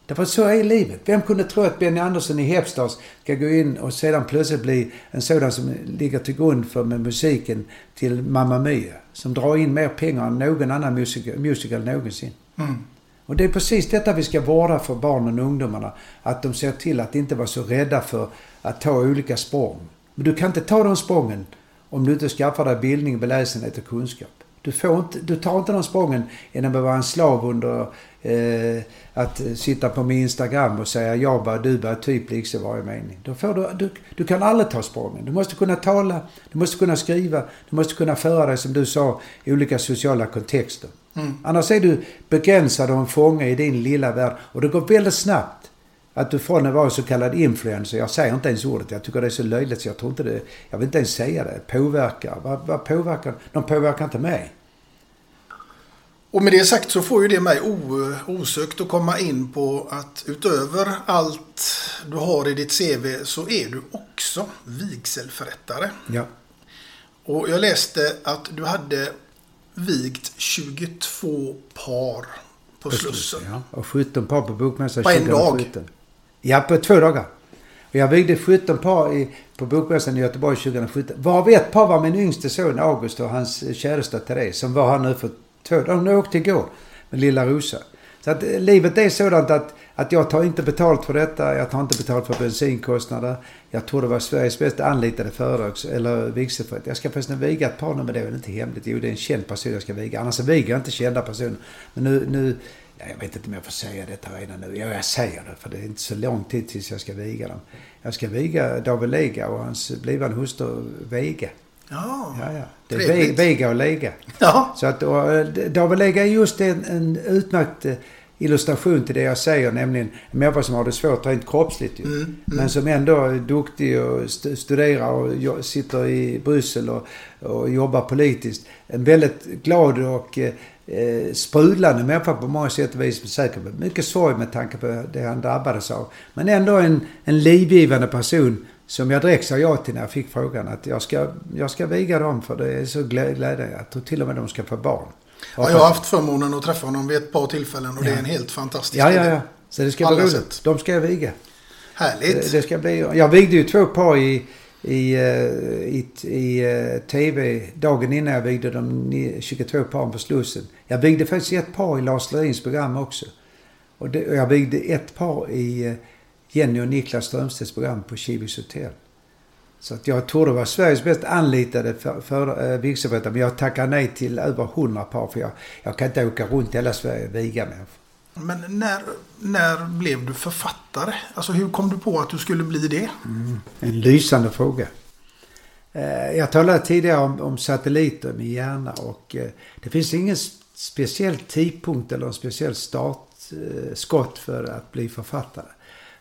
Därför så är livet. Vem kunde tro att Benny Andersson i Hepstads ska gå in och sedan plötsligt bli en sådan som ligger till grund för med musiken till Mamma Mia. Som drar in mer pengar än någon annan musical någonsin. Mm. Och det är precis detta vi ska vara för barnen och ungdomarna. Att de ser till att inte vara så rädda för att ta olika språng. Men du kan inte ta de sprången om du inte skaffar dig bildning, beläsenhet och kunskap. Du tar inte de sprången genom att vara en slav under att sitta på min Instagram och säga jag bara, du bara, typ liksom varje mening. Då får du kan aldrig ta sprången. Du måste kunna tala, du måste kunna skriva, du måste kunna föra dig som du sa i olika sociala kontexter. Mm. Annars är du begränsad och en fånge i din lilla värld. Och det går väldigt snabbt att du från att vara så kallad influencer, jag säger inte ens ordet, jag tycker det är så löjligt så jag tror inte det, jag vill inte ens säga det, påverkar. Vad påverkar? De påverkar inte mig. Och med det sagt så får ju det mig osökt att komma in på att utöver allt du har i ditt CV så är du också vigselförrättare. Ja. Och jag läste att du hade vigt 22 par på Slussen. Ja. Och 17 par på Bokmässan. På en dag? Ja, på 2 dagar. Och jag vigde 17 par på Bokmässan i Göteborg 2017. Varav ett par var min yngste son August och hans käresta Therese som var här nu för 2 dagar. De åkte igår med lilla Rosa. Så att livet är sådant att jag tar inte betalt för detta. Jag tar inte betalt för bensinkostnader. Jag tror det var Sveriges bästa anlitade företag eller vigselförrättare. Jag ska förresten viga ett par nu, men det är väl inte hemligt. Jo, det är en känd person jag ska viga. Annars viger jag inte kända personer. Men nu jag vet inte om jag får säga detta redan nu. Ja, jag säger det för det är inte så lång tid tills jag ska viga dem. Jag ska viga David Lega och hans blivande hustru Vega. Ja, ja. Det är Vega och Lega. Ja. Så att David Lega är just en utmärkt illustration till det jag säger, nämligen en människa som har det svårt rent kroppsligt men som ändå är duktig och studerar och sitter i Bryssel och jobbar politiskt. En väldigt glad och sprudlande människa på många sätt och vis, säkert mycket sorg med tanke på det han drabbades av, men ändå en livgivande person som jag direkt sa ja till när jag fick frågan att jag ska viga dem, för det är så glädjande. Jag tror till och med de ska få barn. Ja, jag har haft förmånen att träffa honom vid ett par tillfällen och det är en helt fantastisk idé. Så det ska bli roligt. De ska jag viga. Härligt. Det ska bli, jag vigde ju 2 par i tv dagen innan jag vigde de 22 paren på Slussen. Jag vigde faktiskt ett par i Lars Lerins program också. Och jag vigde ett par i Jenny och Niklas Strömstedts program på Kiviks hotell. Så att jag tror det var Sveriges bäst anlitade för vigselförrättare, men jag tackar nej till över 100 par för jag kan inte åka runt hela Sverige och viga människor. Men när blev du författare? Alltså hur kom du på att du skulle bli det? En lysande fråga. Jag talade tidigare om satelliter i min hjärna och det finns ingen speciell tidpunkt eller en speciell startskott för att bli författare.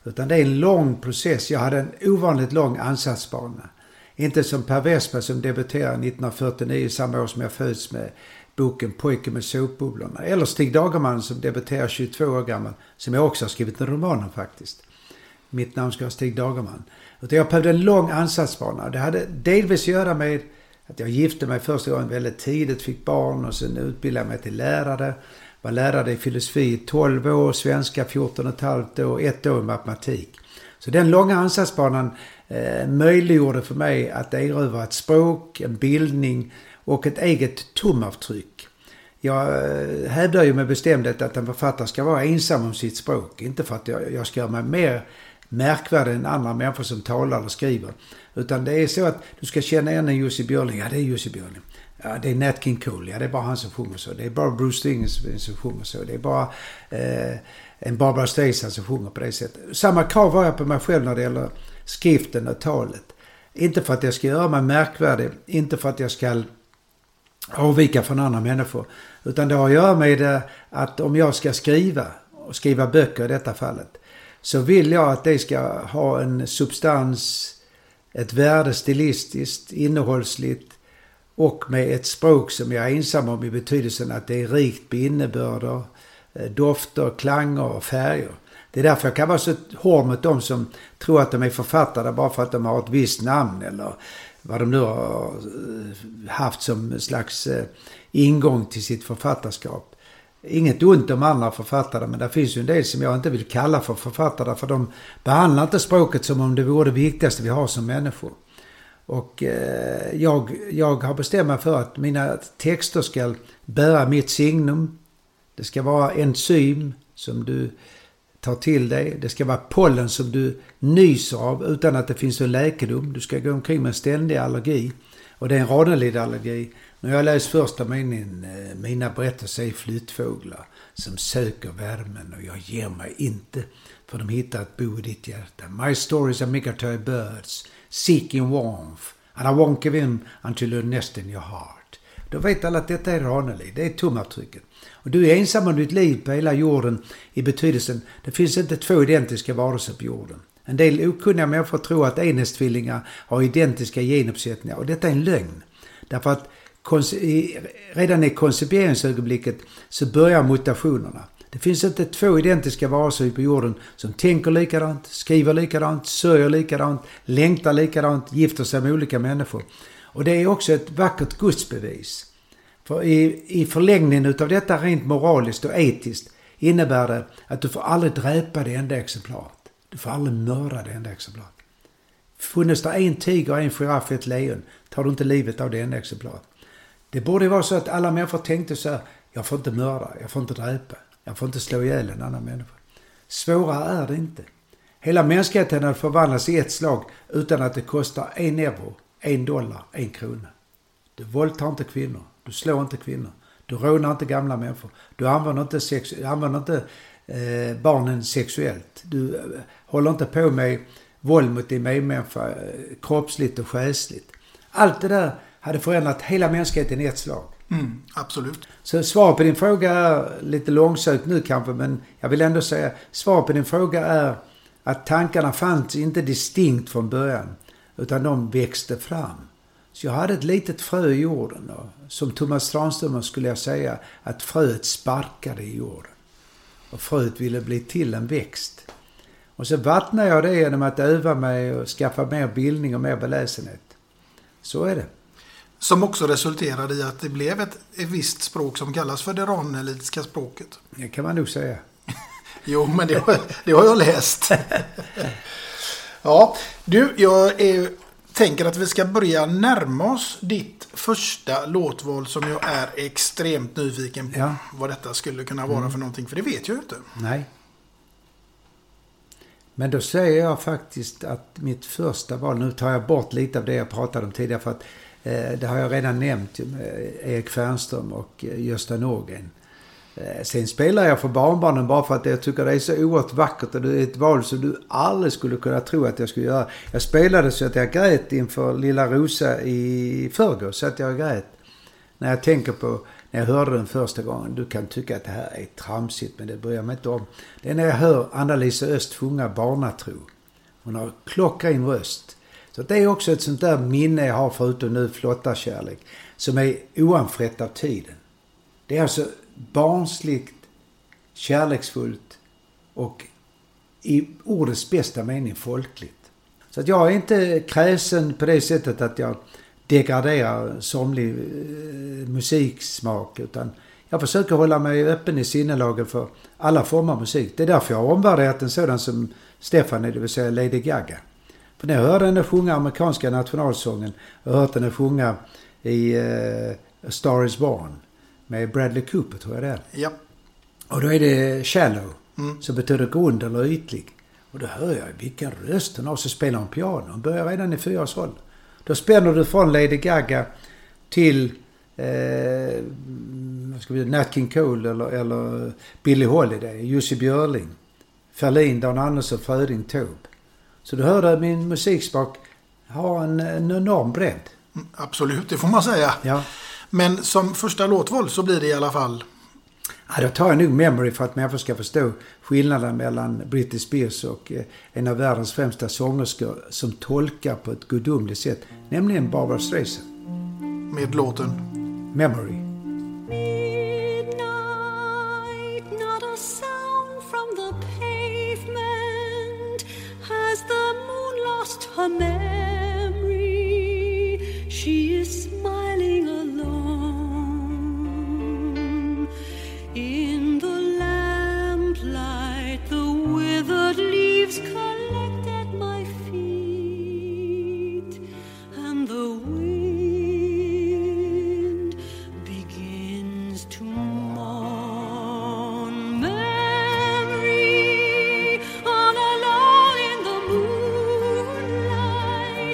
Utan det är en lång process. Jag hade en ovanligt lång ansatsbana. Inte som Per Westberg som debuterade 1949, samma år som jag föds, med boken Pojken med såpbubblorna. Eller Stig Dagerman som debuterade 22 år gammal, som jag också har skrivit en roman om faktiskt. Mitt namn ska vara Stig Dagerman. Utan jag behövde en lång ansatsbana. Det hade delvis att göra med att jag gifte mig första gången väldigt tidigt, fick barn och sen utbildade mig till lärare. Var lärare i filosofi 12 år, svenska 14 och ett halvt år, 1 år i matematik. Så den långa ansatsbanan möjliggjorde för mig att erövra ett språk, en bildning och ett eget tumavtryck. Jag hävdar ju med bestämdhet att en författare ska vara ensam om sitt språk. Inte för att jag ska göra mig mer märkvärdig än andra människor som talar eller skriver. Utan det är så att du ska känna igen en Jussi Björling. Ja, det är Jussi Björling. Ja, det är Nat King Cole, ja, det är bara han som sjunger så. Det är bara Bruce Springsteen som sjunger så. Det är bara en Barbra Streisand som sjunger på det sättet. Samma krav var jag på mig själv när det gäller skriften och talet. Inte för att jag ska göra mig märkvärdig, inte för att jag ska avvika från andra människor. Utan det har att göra med att om jag ska skriva, och skriva böcker i detta fallet, så vill jag att det ska ha en substans, ett värde stilistiskt, innehållsligt, och med ett språk som jag är ensam om i betydelsen att det är rikt på innebörder, dofter, klanger och färger. Det är därför jag kan vara så hård mot dem som tror att de är författare bara för att de har ett visst namn eller vad de nu har haft som slags ingång till sitt författarskap. Inget ont om andra författare, men det finns ju en del som jag inte vill kalla för författare, för de behandlar inte språket som om det vore det viktigaste vi har som människor. Och jag har bestämt mig för att mina texter ska bära mitt signum. Det ska vara enzym som du tar till dig. Det ska vara pollen som du nyser av utan att det finns en läkedom. Du ska gå omkring med ständig allergi. Och det är en Ranelid-allergi. När jag läser första meningen, mina berättelser är flyttfåglar som söker värmen och jag ger mig inte, för de hittar ett bo i ditt hjärta. My stories are migratory birds, seeking warmth, and I won't give in until you nest in your heart. Då vet alla att detta är Ranelid, det är tumavtrycket. Och du är ensam om ditt liv på hela jorden i betydelsen, det finns inte två identiska varelser på jorden. En del okunniga människor tror att enäggstvillingar har identiska genuppsättningar, och detta är en lögn. Därför att redan i koncepteringsögonblicket så börjar mutationerna. Det finns inte två identiska varelser på jorden som tänker likadant, skriver likadant, sörjer likadant, längtar likadant, gifter sig med olika människor. Och det är också ett vackert gudsbevis. För i förlängningen utav detta rent moraliskt och etiskt innebär det att du får aldrig dräpa det enda exemplaret. Du får aldrig mörda det enda exemplaret. Funnes det en tiger och en giraff och ett lejon tar du inte livet av det enda exemplaret. Det borde vara så att alla människor tänkte så här: jag får inte mörda, jag får inte dräpa, jag får inte slå ihjäl en annan människa. Svårare är det inte. Hela mänskligheten har förvandlats i ett slag utan att det kostar €1, $1, $1. Du våldtar inte kvinnor, du slår inte kvinnor, du rånar inte gamla människor, du använder inte, barnen sexuellt, du håller inte på med våld mot din medmänniska, kroppsligt och själsligt. Allt det där hade förändrat hela mänskligheten i ett slag. Mm, absolut. Så svar på din fråga är lite långsökt nu kanske, men jag vill ändå säga, svar på din fråga är att tankarna fanns inte distinkt från början, utan de växte fram. Så jag hade ett litet frö i jorden, och som Thomas Tranströmer skulle jag säga att fröet sparkade i jorden. Och fröet ville bli till en växt. Och så vattnade jag det genom att öva mig och skaffa mer bildning och mer beläsenhet. Så är det. Som också resulterade i att det blev ett visst språk som kallas för det ranelidska språket. Det kan man nog säga. Jo, men det har jag läst. Ja, du, jag tänker att vi ska börja närma oss ditt första låtval som jag är extremt nyfiken på. Ja. Vad detta skulle kunna vara för någonting, för det vet jag inte. Nej. Men då säger jag faktiskt att mitt första val, nu tar jag bort lite av det jag pratade om tidigare, för att det har jag redan nämnt, Erik Fernström och Gösta Norgren. Sen spelar jag för barnbarnen bara för att jag tycker det är så oerhört vackert, och det är ett val som du aldrig skulle kunna tro att jag skulle göra. Jag spelade så att jag grät inför Lilla Rosa i förrgår, så att jag grät när jag tänker på, när jag hörde den första gången. Du kan tycka att det här är tramsigt, men det bryr jag mig inte om. Det är när jag hör Anna-Lisa Öst sjunga Barnatro. Hon har klockren röst. Så det är också ett sånt där minne jag har förutom nu, Flotta kärlek, som är oanfrätt av tiden. Det är alltså barnsligt, kärleksfullt och i ordets bästa mening folkligt. Så att jag är inte kräsen på det sättet att jag degraderar somlig musiksmak, utan jag försöker hålla mig öppen i sinnelagen för alla former av musik. Det är därför jag har omvärderat en sådan som Stefani, det vill säga Lady Gaga. För när jag hörde henne sjunga amerikanska nationalsången och hört henne sjunga i Star is Born med Bradley Cooper, tror jag det är. Ja. Och då är det shallow, som betyder grund eller ytlig. Och då hör jag vilken röst hon har, så spelar hon piano. Hon börjar redan i 4-årsåldern. Då spänner du från Lady Gaga till Nat King Cole eller Billie Holiday, Jussi Björling, Ferlin, Dan Andersson, Fröding, Taube. Så du hörde att min musiksmak har en enorm bredd. Absolut, det får man säga. Ja. Men som första låtval så blir det i alla fall... Ja, då tar jag nog Memory för att människor ska förstå skillnaden mellan Britney Spears och en av världens främsta sångerskor som tolkar på ett gudomligt sätt, nämligen Barbra Streisand. Med låten Memory. Midnight, not a sound from the pavement. Has the moon lost her memory? She is smiling alone. In the lamplight, the withered leaves collect at my feet, and the wind begins to mourn. Memory, all alone in the moonlight.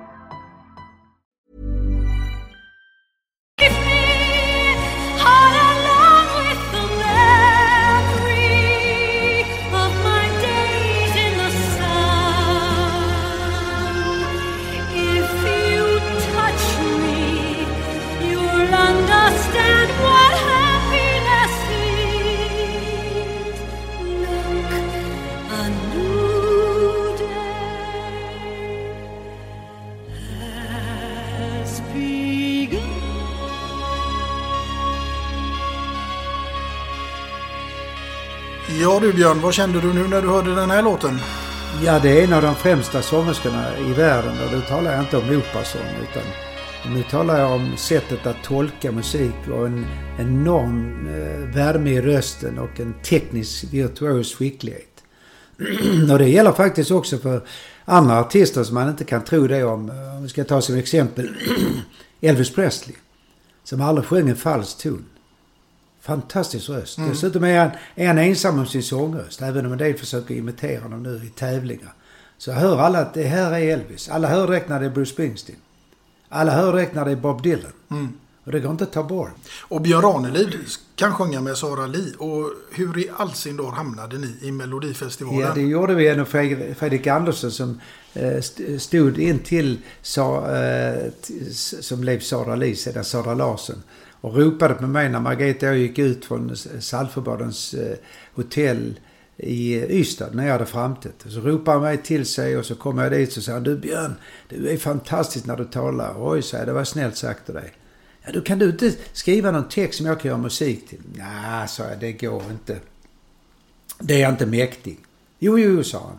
Ja du Björn, vad kände du nu när du hörde den här låten? Ja, det är en av de främsta sångerskorna i världen, och då talar jag inte om operasång utan nu talar jag om sättet att tolka musik och en enorm värme i rösten och en teknisk virtuos skicklighet. Och det gäller faktiskt också för andra artister som man inte kan tro det om. Vi ska ta som exempel Elvis Presley som aldrig sjöng en falsk ton. fantastisk röst. Mm. Dessutom är han ensam om sin sångröst, även om en del försöker imitera honom nu i tävlingar. Så hör alla att det här är Elvis. Alla hör direkt när det är Bruce Springsteen. Alla hör direkt när det är Bob Dylan. Mm. Och det går inte att ta bort. Och Björn Ranelid kan sjunga med Sara Li. Och hur i all sin dag hamnade ni i Melodifestivalen? Ja, det gjorde vi genom Fredrik Andersson som stod in till som blev Sara Li sedan Sara Larsson. Och ropade på mig när Margareta och jag gick ut från Salförbadens hotell i Ystad när jag hade framträtt. Så ropade han mig till sig och så kom jag dit och sa han, du Björn, du är fantastisk när du talar. Oj, så det var snällt sagt till dig. Ja, du kan du inte skriva någon text som jag kan göra musik till? Nej, sa jag, det går inte. Det är jag inte mäktig. Jo, sa han.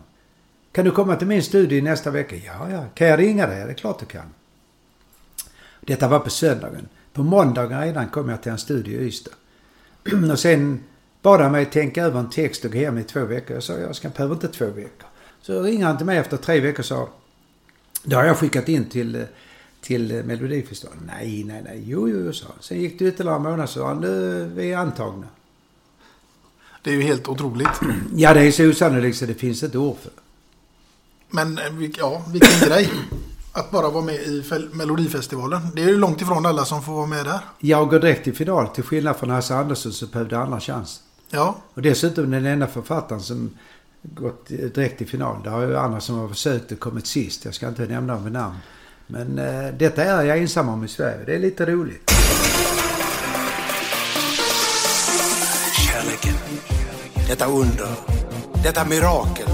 Kan du komma till min studie nästa vecka? Ja. Kan jag ringa dig? Det är klart du kan. Detta var på söndagen. På måndagen redan kom jag till en studie i Ystad. Och sen bad han mig tänka över en text och gå hem i 2 veckor. Jag sa, jag ska behöva inte 2 veckor. Så ringde han till mig efter 3 veckor och sa, då har jag skickat in till Melodifestivalen. Nej. Jo, sa han. Sen gick det ytterligare en månad så sa han, nu vi är antagna. Det är ju helt otroligt. Ja, det är så osannolikt så det finns ett ord för. Men ja, vilken grej att bara vara med i Melodifestivalen. Det är ju långt ifrån alla som får vara med där. Jag går direkt i final. Till skillnad från Hasse Andersson så behövde andra chans. Ja. Och dessutom den enda författaren som gått direkt i final. Det har ju andra som har försökt och kommit sist. Jag ska inte nämna med namn. Men detta är jag ensam om i Sverige. Det är lite roligt. Kärleken. Detta under. Detta mirakel.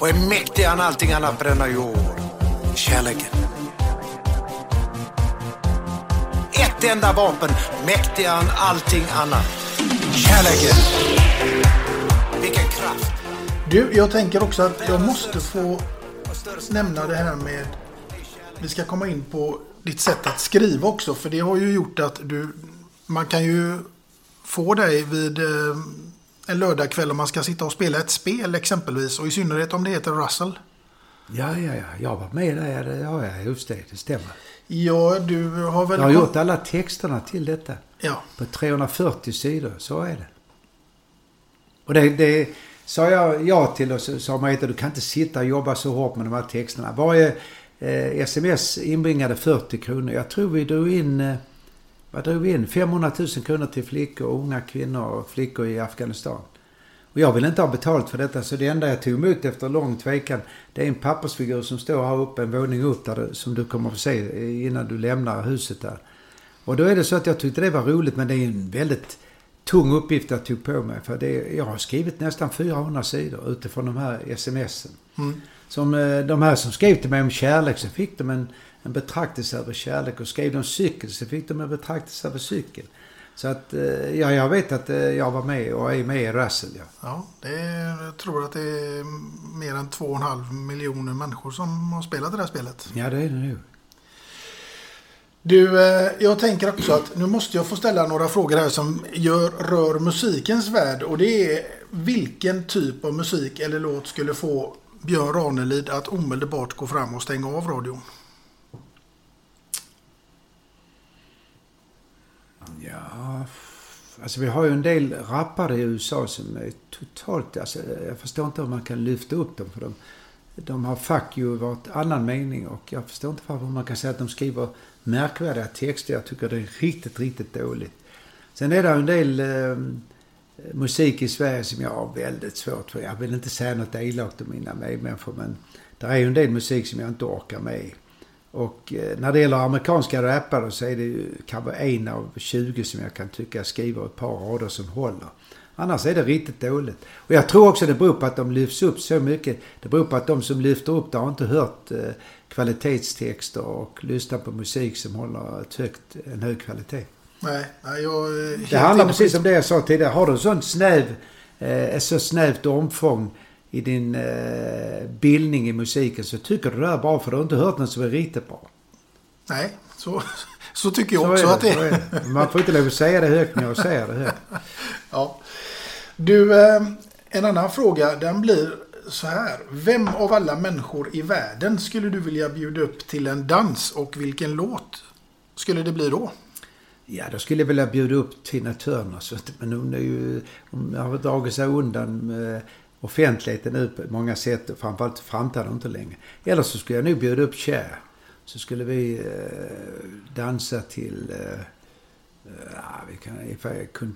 Och är mäktig än allting annat på denna jord. Kärleken. Ett enda vapen. Mäktigare än allting annat. Kärleken. Vilken kraft. Du, jag tänker också att jag måste få nämna det här med... Vi ska komma in på ditt sätt att skriva också. För det har ju gjort att man kan ju få dig vid en lördagkväll om man ska sitta och spela ett spel exempelvis. Och i synnerhet om det heter Russell. Ja. Jag var med där. Ja, just det. Det stämmer. Ja, du har väl... Jag har gjort alla texterna till detta. Ja. På 340 sidor. Så är det. Och det sa jag ja till och så sa Marita, du kan inte sitta och jobba så hårt med de här texterna. Varje... sms inbringade 40 kronor. Jag tror vi drog in 500 000 kronor till flickor, unga kvinnor och flickor i Afghanistan. Och jag vill inte ha betalt för detta så det enda jag tog emot efter lång tvekan det är en pappersfigur som står här uppe en våning upp där som du kommer att få se innan du lämnar huset där. Och då är det så att jag tyckte det var roligt men det är en väldigt tung uppgift jag tog på mig för jag har skrivit nästan 400 sidor utifrån de här sms'en. Mm. Som de här som skrev till mig om kärlek så fick de en betraktelse över kärlek och skrev de cykel så fick de en betraktelse över cykel. Så att ja, jag vet att jag var med och är med i Russell. Ja. Ja, jag tror att det är mer än 2,5 miljoner människor som har spelat det här spelet. Ja, det är det nu. Du, jag tänker också att nu måste jag få ställa några frågor här som rör musikens värld. Och det är vilken typ av musik eller låt skulle få Björn Ranelid att omedelbart gå fram och stänga av radion? Ja, alltså vi har ju en del rappare i USA som är totalt... Alltså jag förstår inte hur man kan lyfta upp dem för de har fuck you varit annan mening och jag förstår inte varför man kan säga att de skriver märkvärdiga texter. Jag tycker det är riktigt, riktigt dåligt. Sen är det en del... musik i Sverige som jag har väldigt svårt för. Jag vill inte säga något elakt om mina medmänniskor men det är ju en del musik som jag inte orkar med. Och när det gäller amerikanska rappare så är det ju kanske 1 av 20 som jag kan tycka skriver ett par rader som håller. Annars är det riktigt dåligt. Och jag tror också det beror på att de lyfts upp så mycket. Det beror på att de som lyfter upp det har inte hört kvalitetstexter och lyssnar på musik som håller en hög kvalitet. Nej, det handlar precis som det jag sa tidigare. Har du en sån snävt omfång i din bildning i musiken så tycker du det är bra för du har inte hört något som är riktigt bra. Nej, så tycker jag också att det är. Man får inte lov att säga det högt när jag säger det högt. Ja. Du, en annan fråga den blir så här. Vem av alla människor i världen skulle du vilja bjuda upp till en dans och vilken låt skulle det bli då? Ja, då skulle jag vilja bjuda upp Tina Turner. Men hon har dragit sig undan med offentligheten nu på många sätt. Framförallt framtiden inte längre. Eller så skulle jag nu bjuda upp Cher. Så skulle vi dansa till... vi kan If I Could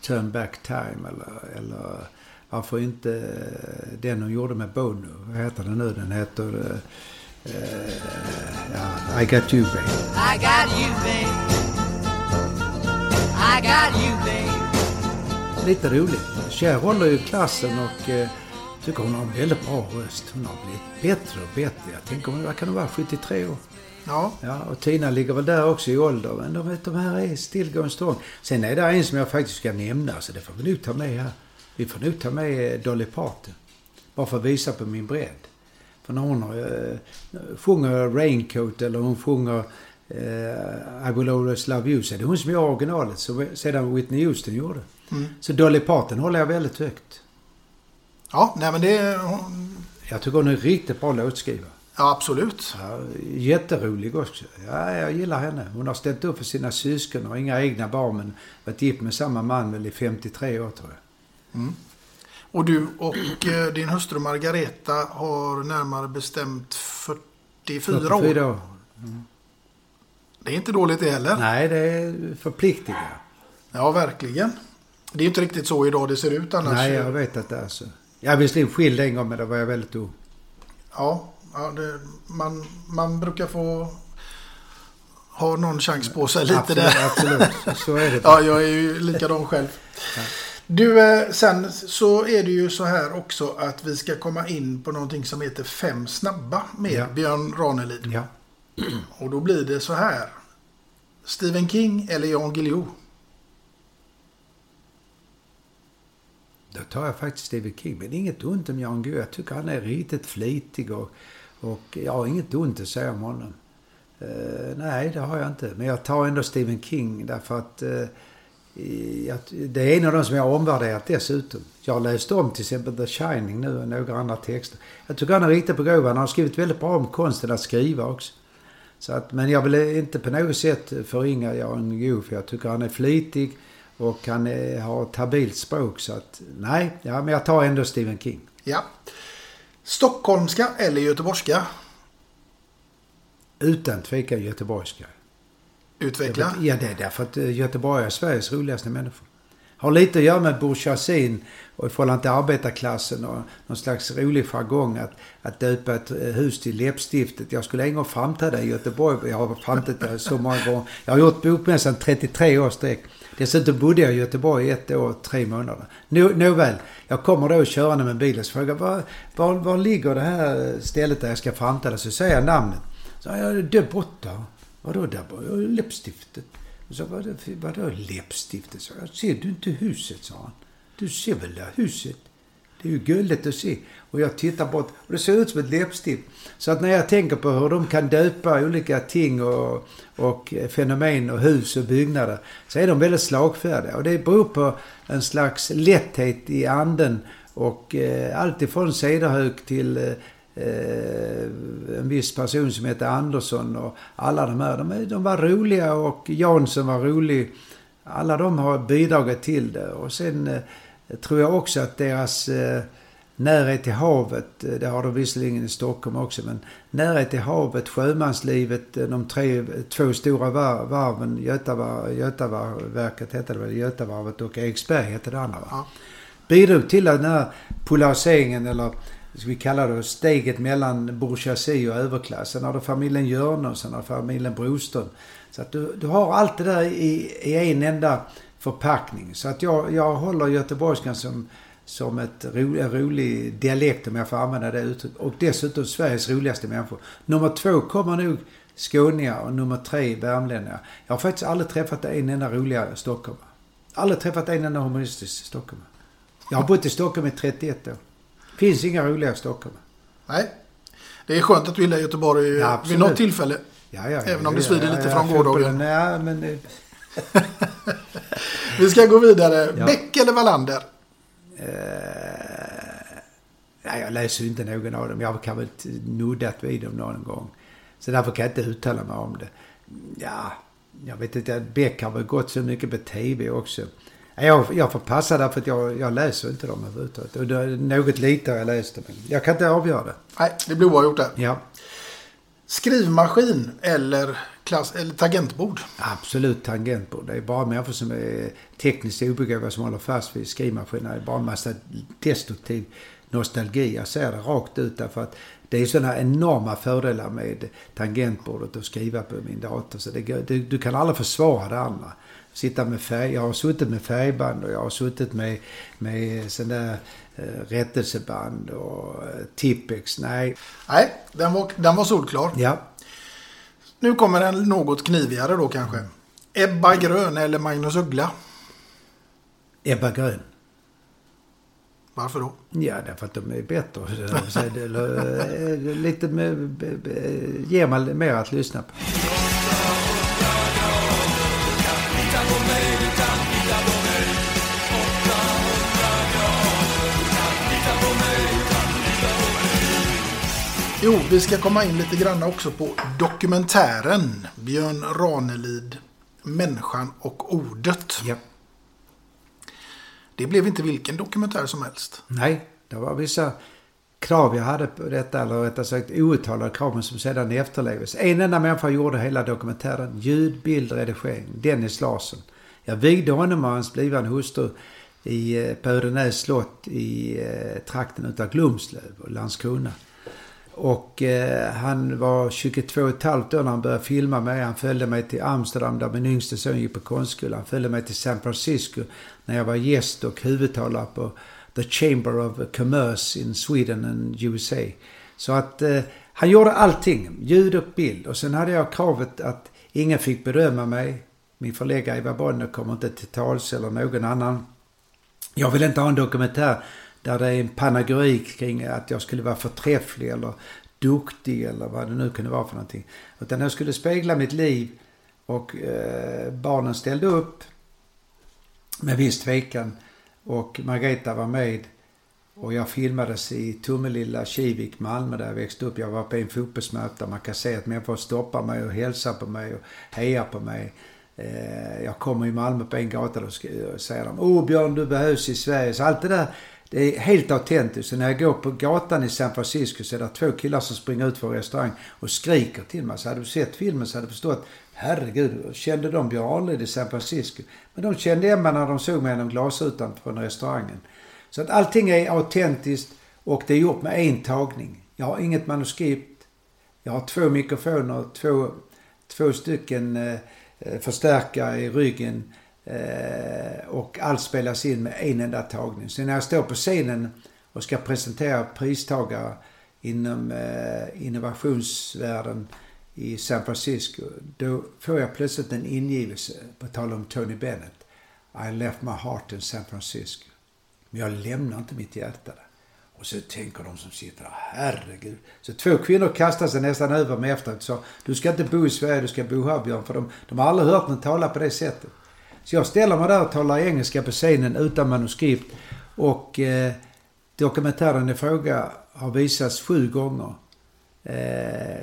Turn Back Time eller varför inte den hon gjorde med Bono. Vad heter den nu? Den heter I Got You Babe. I Got You Babe. I Got You Babe. Lite roligt. Cher håller ju klassen och tycker hon har en väldigt bra röst. Hon har blivit bättre och bättre. Jag tänker om det kan vara 73 år. Ja, och Tina ligger väl där också i ålder. Men de här är stillgående stång. Sen är det en som jag faktiskt ska nämna. Så det får vi nu ta med här. Vi får nu ta med Dolly Parton. Bara för att visa på min bredd. För när hon sjunger Raincoat eller hon sjunger I Will Always Love You. Så det är hon som är originalet. Så, sedan Whitney Houston gjorde. Mm. Så Dolly Parton håller jag väldigt högt. Ja, nej men det är... Jag tycker hon är riktigt bra låtskrivare. Ja, absolut. Ja, jätterolig också. Ja, jag gillar henne. Hon har ställt upp för sina syskon och inga egna barn, men varit gift med samma man väl i 53 år tror jag. Mm. Och du och din hustru Margareta har närmare bestämt 44 år. Mm. Det är inte dåligt heller. Nej, det är förpliktiga. Ja, verkligen. Det är ju inte riktigt så idag det ser ut annars. Nej, jag vet att det är så. Jag visste en skild en gång, men då var jag väldigt ung. Ja. Ja, man brukar få ha någon chans på sig lite absolut, där. Absolut, så är det. Ja, jag är ju likadan själv. Du, sen så är det ju så här också att vi ska komma in på någonting som heter 5 snabba med Björn Ranelid. Ja. Och då blir det så här. Stephen King eller Jan Guillou? Då tar jag faktiskt Stephen King, men inget ont om Jan Guillou. Jag tycker han är riktigt flitig och jag har inget ont att säga om honom. Nej, det har jag inte. Men jag tar ändå Stephen King därför att det är en av de som jag har omvärderat dessutom. Jag har läst om till exempel The Shining nu och några andra texter. Jag tycker han är riktigt begåvad. Han har skrivit väldigt bra om konsten att skriva också. Så att, men jag vill inte på något sätt förringa Jan Guillou för jag tycker han är flitig. Och han har ett habilt språk så att, nej, ja, men jag tar ändå Stephen King. Ja. Stockholmska eller göteborgska? Utan tvekan göteborgska. Utveckla? Ja, det är därför att Göteborg är Sveriges roligaste människor. Har lite att göra med bourgeoisin och i förhållande till arbetarklassen och någon slags rolig jargong att döpa ett hus till Läppstiftet. Jag skulle en gång framträda i Göteborg. Jag har framträtt där så många gånger. Jag har gjort Bokmässan 33 år sträck. Dessutom bodde jag i Göteborg i 1 år och 3 månader. Nåväl, jag kommer då körande med bilen och frågar var ligger det här stället där jag ska framträda? Så säger jag namnet. Så jag där borta. Vadå där borta? Läppstiftet. Och så vadå Läppstiftet? Så jag ser du inte huset, sa han. Du ser väl det huset? Det är ju gulligt att se. Och jag tittar bort och det ser ut som ett läppstift. Så att när jag tänker på hur de kan döpa olika ting och fenomen och hus och byggnader så är de väldigt slagfärdiga. Och det beror på en slags lätthet i anden och allt ifrån Cederhök till en viss person som heter Andersson och alla de här. De var roliga och Jansson var rolig. Alla de har bidragit till det och sen... tror jag också att deras närhet till havet, det har de visserligen i Stockholm också, men närhet till havet, sjömanslivet, de 2 stora varven, Götavarvet hette det väl, Götavarvet och Eriksberg hette det andra. Ja. Bidrog till den här polariseringen, eller ska vi kalla det steget mellan bourgeoisie och överklass. Sen har du familjen Jörn och sen har familjen Broström. Så att du har allt det där i en enda... förpackning. Så att jag håller göteborgskan som en rolig dialekt om jag får använda det uttrycket. Och dessutom Sveriges roligaste människor. Nummer 2 kommer nog skåningar och nummer 3 värmlänningar. Jag har faktiskt aldrig träffat en enda roligare stockholmare. Aldrig träffat en enda humoristisk stockholmare. Jag har bott i Stockholm i 31 år. Finns inga roliga stockholmare. Nej. Det är skönt att du gillar Göteborg vid något tillfälle. Ja, även om det svider lite från gårdagen. Nej, men... Vi ska gå vidare. Ja. Beck eller Wallander? Nej, jag läser inte någon av dem. Jag kan väl nuddat vid dem någon gång. Så därför kan jag inte uttala mig om det. Ja, Jag vet inte, Beck har väl gått så mycket på tv också. Jag får passa därför att jag läser inte dem överhuvudtaget. Och det är något lite jag läste. Men jag kan inte avgöra det. Nej, det blir oavgjort det. Ja. Skrivmaskin eller tangentbord? Absolut tangentbord. Det är bara människor som är tekniskt obegåvade som håller fast vid skrivmaskiner. Det är bara en massa destruktiv nostalgi. Jag ser det rakt ut därför att det är sådana enorma fördelar med tangentbordet att skriva på min dator. Så du kan aldrig försvara det andra. Jag har suttit med färgband och jag har suttit med sådana där rättelseband och Tippex. Nej, den var solklar. Ja. Nu kommer den något knivigare då kanske. Ebba Grön eller Magnus Uggla? Ebba Grön. Varför då? Ja, därför att de är bättre. Lite ger man mer att lyssna på. Jo, vi ska komma in lite grann också på dokumentären Björn Ranelid, Människan och ordet. Ja. Det blev inte vilken dokumentär som helst. Nej, det var vissa krav jag hade på detta, eller rättare sagt outtalade krav som sedan efterlevdes. En enda människa gjorde hela dokumentären, ljud, bild, redigering, Dennis Larsson. Jag vigde honom och hans blivande hustru på Ödenäs slott i trakten utav Glumslöv och Landskrona. Och han var 22,5 år när han började filma mig. Han följde mig till Amsterdam där min yngste son gick på konstskolan. Han följde mig till San Francisco när jag var gäst och huvudtalare på The Chamber of Commerce in Sweden and USA. Så att han gjorde allting, ljud och bild. Och sen hade jag kravet att ingen fick berömma mig. Min förläggare Ivar Bonner kommer inte till tals eller någon annan. Jag ville inte ha en dokumentär där det är en panegyrik kring att jag skulle vara förträfflig eller duktig eller vad det nu kunde vara för någonting. Utan jag skulle spegla mitt liv och barnen ställde upp med viss tvekan och Margareta var med och jag filmades i Tummelilla, Kivik, Malmö där jag växte upp. Jag var på en fotbollsmatch där man kan se att människor stoppar mig och hälsar på mig och hejar på mig. Jag kommer i Malmö på en gata och säger de Björn, du behövs i Sverige. Så allt det där. Det är helt autentiskt. Så när jag går på gatan i San Francisco så är det 2 killar som springer ut från restaurang och skriker till mig. Så hade du sett filmen så hade du förstått, herregud, kände de Björn Ranelid i San Francisco? Men de kände Emma när de såg mig genom glasutan från restaurangen. Så att allting är autentiskt och det är gjort med en tagning. Jag har inget manuskript. Jag har 2 mikrofoner och två stycken förstärkare i ryggen. Och allt spelas in med en enda tagning. Så när jag står på scenen och ska presentera pristagare inom innovationsvärlden i San Francisco, då får jag plötsligt en ingivelse på tal om Tony Bennett. I left my heart in San Francisco. Men jag lämnar inte mitt hjärta där. Och så tänker de som sitter där, herregud. Så 2 kvinnor kastar sig nästan över mig efteråt och sa, du ska inte bo i Sverige, du ska bo här Björn. För de har aldrig hört någon tala på det sättet. Så jag ställer mig där och talar engelska på scenen utan manuskript och dokumentären i fråga har visats 7 gånger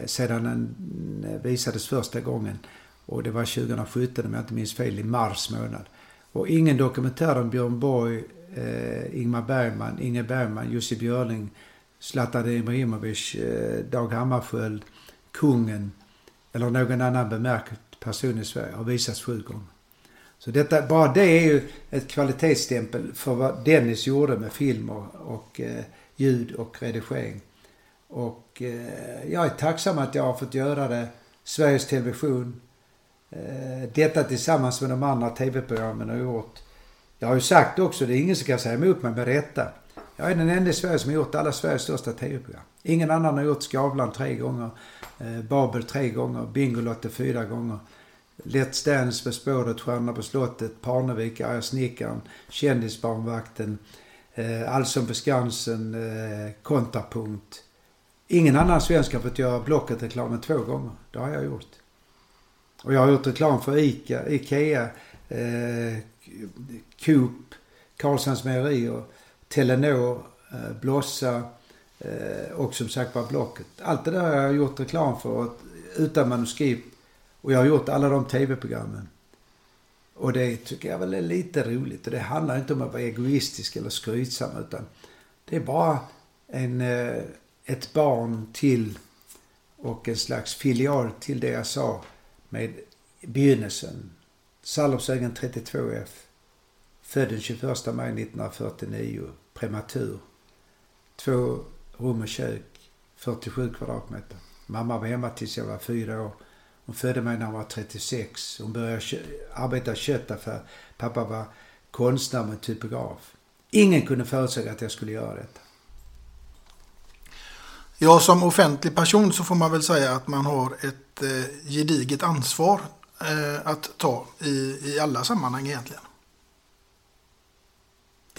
sedan den visades första gången och det var 2017 om jag inte minns fel i mars månad. Och ingen dokumentär om Björn Borg, Ingmar Bergman, Inge Bergman, Jussi Björling, Zlatan Ibrahimovic, Dag Hammarskjöld, kungen eller någon annan bemärkt person i Sverige har visats 7 gånger. Så detta, bara det är ju ett kvalitetsstämpel för vad Dennis gjorde med filmer och ljud och redigering. Och jag är tacksam att jag har fått göra det. Sveriges Television, detta tillsammans med de andra tv-programmen har gjort. Jag har ju sagt också, det är ingen som kan säga emot mig med detta. Jag är den enda i Sverige som har gjort alla Sveriges största tv-program. Ingen annan har gjort Skavlan 3 gånger, Babel 3 gånger, Bingolotte 4 gånger. Let's Dance på spåret, Stjärna på slottet, Parnevik, Arja Snickaren, Kändisbarnvakten, Allsson på Skansen, Kontrapunkt. Ingen annan svensk har fått göra Blocket-reklamen 2 gånger. Det har jag gjort. Och jag har gjort reklam för Ikea, Coop, Karlshamns Mejerier, Telenor, Blossa och som sagt var Blocket. Allt det där har jag gjort reklam för utan manuskript. Och jag har gjort alla de tv-programmen. Och det tycker jag väl är lite roligt. Och det handlar inte om att vara egoistisk eller skrytsam, utan det är bara ett barn till och en slags filial till det jag sa med begynnelsen. Salopsögen 32F, född den 21 maj 1949, prematur. 2 rum och kök, 47 kvadratmeter. Mamma var hemma tills jag var 4 år. Hon födde mig när hon var 36. Hon började arbeta i köttaffär. Pappa var konstnär med typograf. Ingen kunde förutsäga att jag skulle göra detta. Ja, som offentlig person så får man väl säga att man har ett gediget ansvar att ta i alla sammanhang egentligen.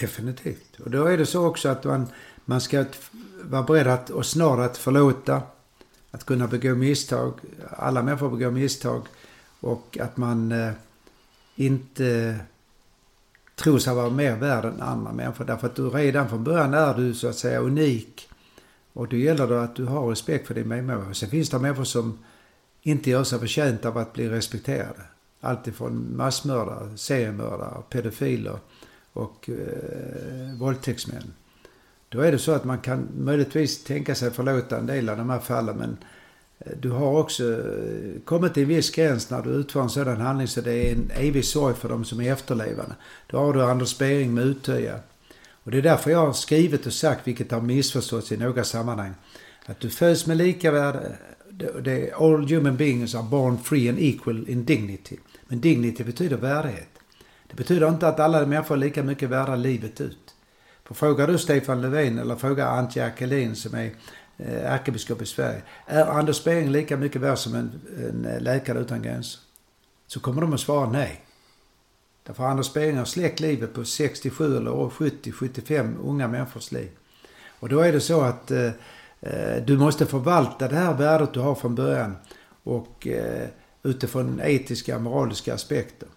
Definitivt. Och då är det så också att man ska vara beredd och snarare att förlåta, att kunna begå misstag. Alla människor begår misstag. Och att man inte tror sig vara mer värd än andra människor. Därför att du redan från början är du så att säga unik. Och då gäller det att du har respekt för din medmänniska. Sen finns det människor som inte gör sig förtjänt av att bli respekterade. Alltifrån massmördare, seriemördare, pedofiler och våldtäktsmän. Då är det så att man kan möjligtvis tänka sig förlåta en del av de här fallen, men du har också kommit till en viss gräns när du utför en sådan handling så det är en evig sorg för dem som är efterlevande. Då har du Anders Bering med uttöja. Och det är därför jag har skrivit och sagt, vilket har missförståtts i några sammanhang, att du föds med lika värde. Det är all human beings are born free and equal in dignity. Men dignity betyder värdighet. Det betyder inte att alla människor är lika mycket värda livet ut. För frågar du Stefan Löfven eller frågar Antje Ackelin som är ärkebiskop i Sverige, är Anders Bering lika mycket värd som en läkare utan gränser? Så kommer de att svara nej. Därför Anders Bering har släckt livet på 67 eller år 70-75 unga människors liv. Och då är det så att du måste förvalta det här värdet du har från början och utifrån etiska och moraliska aspekter.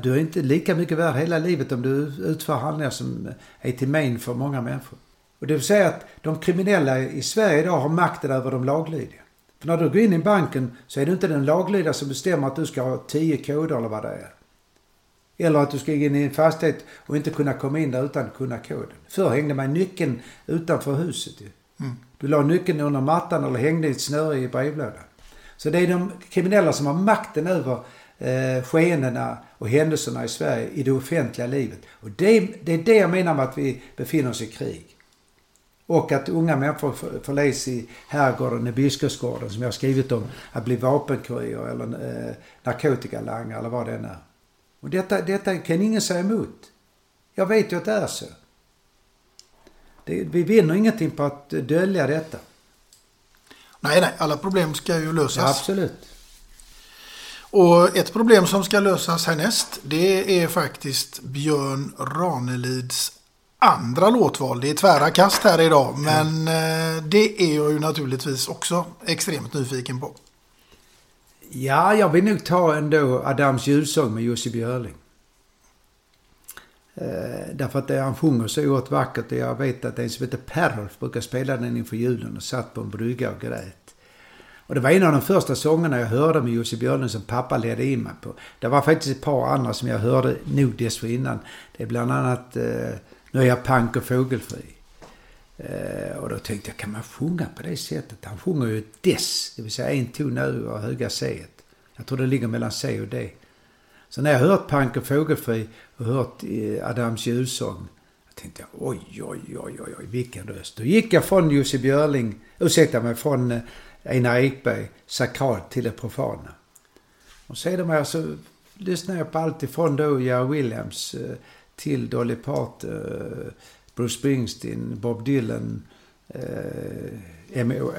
Du är inte lika mycket värd hela livet om du utför handlingar som är till men för många människor. Och det vill säga att de kriminella i Sverige idag har makten över de laglydiga. För när du går in i banken så är det inte den laglydiga som bestämmer att du ska ha 10 koder eller vad det är. Eller att du ska in i en fastighet och inte kunna komma in där utan att kunna koden. Förr hängde man nyckeln utanför huset ju. Mm. Du la nyckeln under mattan eller hängde i ett snöre i brevlådan. Så det är de kriminella som har makten över skenorna och händelserna i Sverige i det offentliga livet. Och det är det jag menar med att vi befinner oss i krig. Och att unga människor förläs i herrgården, i Biskopsgården som jag har skrivit om, att bli vapenkurier eller narkotikalanger eller vad det är. Och detta kan ingen säga emot. Jag vet ju att det är så. Vi vinner ingenting på att dölja detta. Nej, alla problem ska ju lösas. Ja, absolut. Och ett problem som ska lösas härnäst, det är faktiskt Björn Ranelids andra låtval. Det är tvära kast här idag, men det är jag ju naturligtvis också extremt nyfiken på. Ja, jag vill nog ta ändå Adams julsång med Jussi Björling. Därför att han sjunger så oerhört vackert och jag vet att en som heter Perolf brukar spela den inför julen och satt på en brygga och grät. Och det var en av de första sångerna jag hörde med Jussi Björling som pappa ledde in mig på. Det var faktiskt ett par andra som jag hörde nog dessförinnan. Det är bland annat Nu är jag pank och fågelfri. Och då tänkte jag, kan man sjunga på det sättet? Han sjunger ju dess, det vill säga en ton nu och höga C. Jag tror det ligger mellan C och D. Så när jag hört Pank och fågelfri och hört Adams julsång, jag tänkte oj, vilken röst. Då gick jag från från Einar Ekberg, sakralt till det profana. Och sedan så lyssnade jag på allt ifrån då Jerry Williams till Dolly Parton, Bruce Springsteen, Bob Dylan,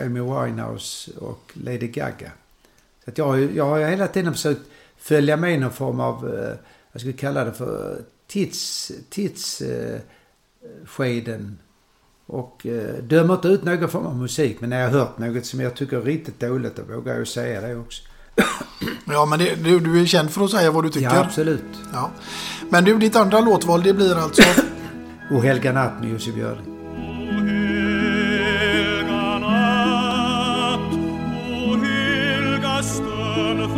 Amy Winehouse och Lady Gaga. Så att jag har hela tiden försökt följa med någon form av, jag skulle kalla det för tidsskeden. Och dömer inte ut någon form av musik, men när jag har hört något som jag tycker är riktigt dåligt, då vågar jag säga det också. Ja, men du är känd för att säga vad du tycker. Ja, absolut. Ja. Men du, ditt andra låtval, det blir alltså O helga natt med Jussi Björling. O helga natt, o helga stund.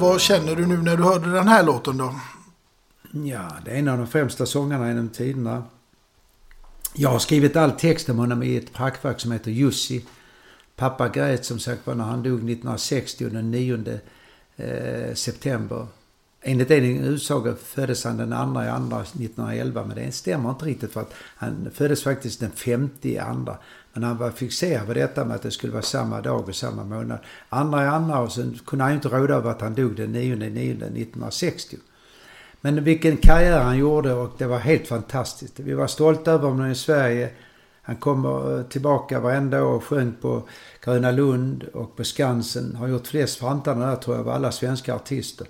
Vad känner du nu när du hörde den här låten då? Ja, det är en av de främsta sångarna genom tiderna. Jag har skrivit all text om honom i ett praktverk som heter Jussi. Pappa grät som sagt var när han dog 1960 den 9 september. Enligt en utsaga föddes han den 2 februari 1911, men det stämmer inte riktigt för att han föddes faktiskt den 52. Men han var fixerad vid detta med att det skulle vara samma dag och samma månad. 2 februari, och sen kunde han inte råda över att han dog den 9 september 1960. Men vilken karriär han gjorde, och det var helt fantastiskt. Vi var stolta över honom i Sverige. Han kommer tillbaka varenda år och sjöng på Gröna Lund och på Skansen. Han har gjort flest framträdanden där, tror jag, av alla svenska artister.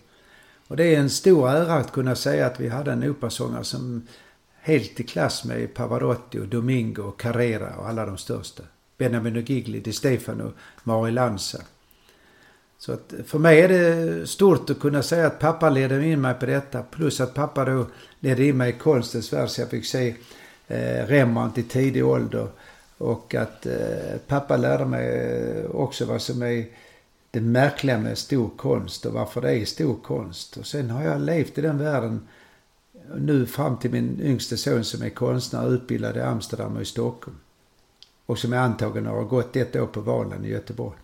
Och det är en stor ära att kunna säga att vi hade en operasångare som helt i klass med Pavarotti och Domingo och Carrera och alla de största. Benjamin och Giggly, Di Stefano, Mari Lanza. Så att för mig är det stort att kunna säga att pappa ledde in mig på detta. Plus att pappa då ledde in mig i konstens värld, så jag fick se Rembrandt i tidig ålder. Och att pappa lärde mig också vad som är det märkliga med stor konst och varför det är stor konst. Och sen har jag levt i den världen nu fram till min yngste son som är konstnär, utbildad i Amsterdam och i Stockholm. Och som är antagen och har gått ett år på Valen i Göteborg.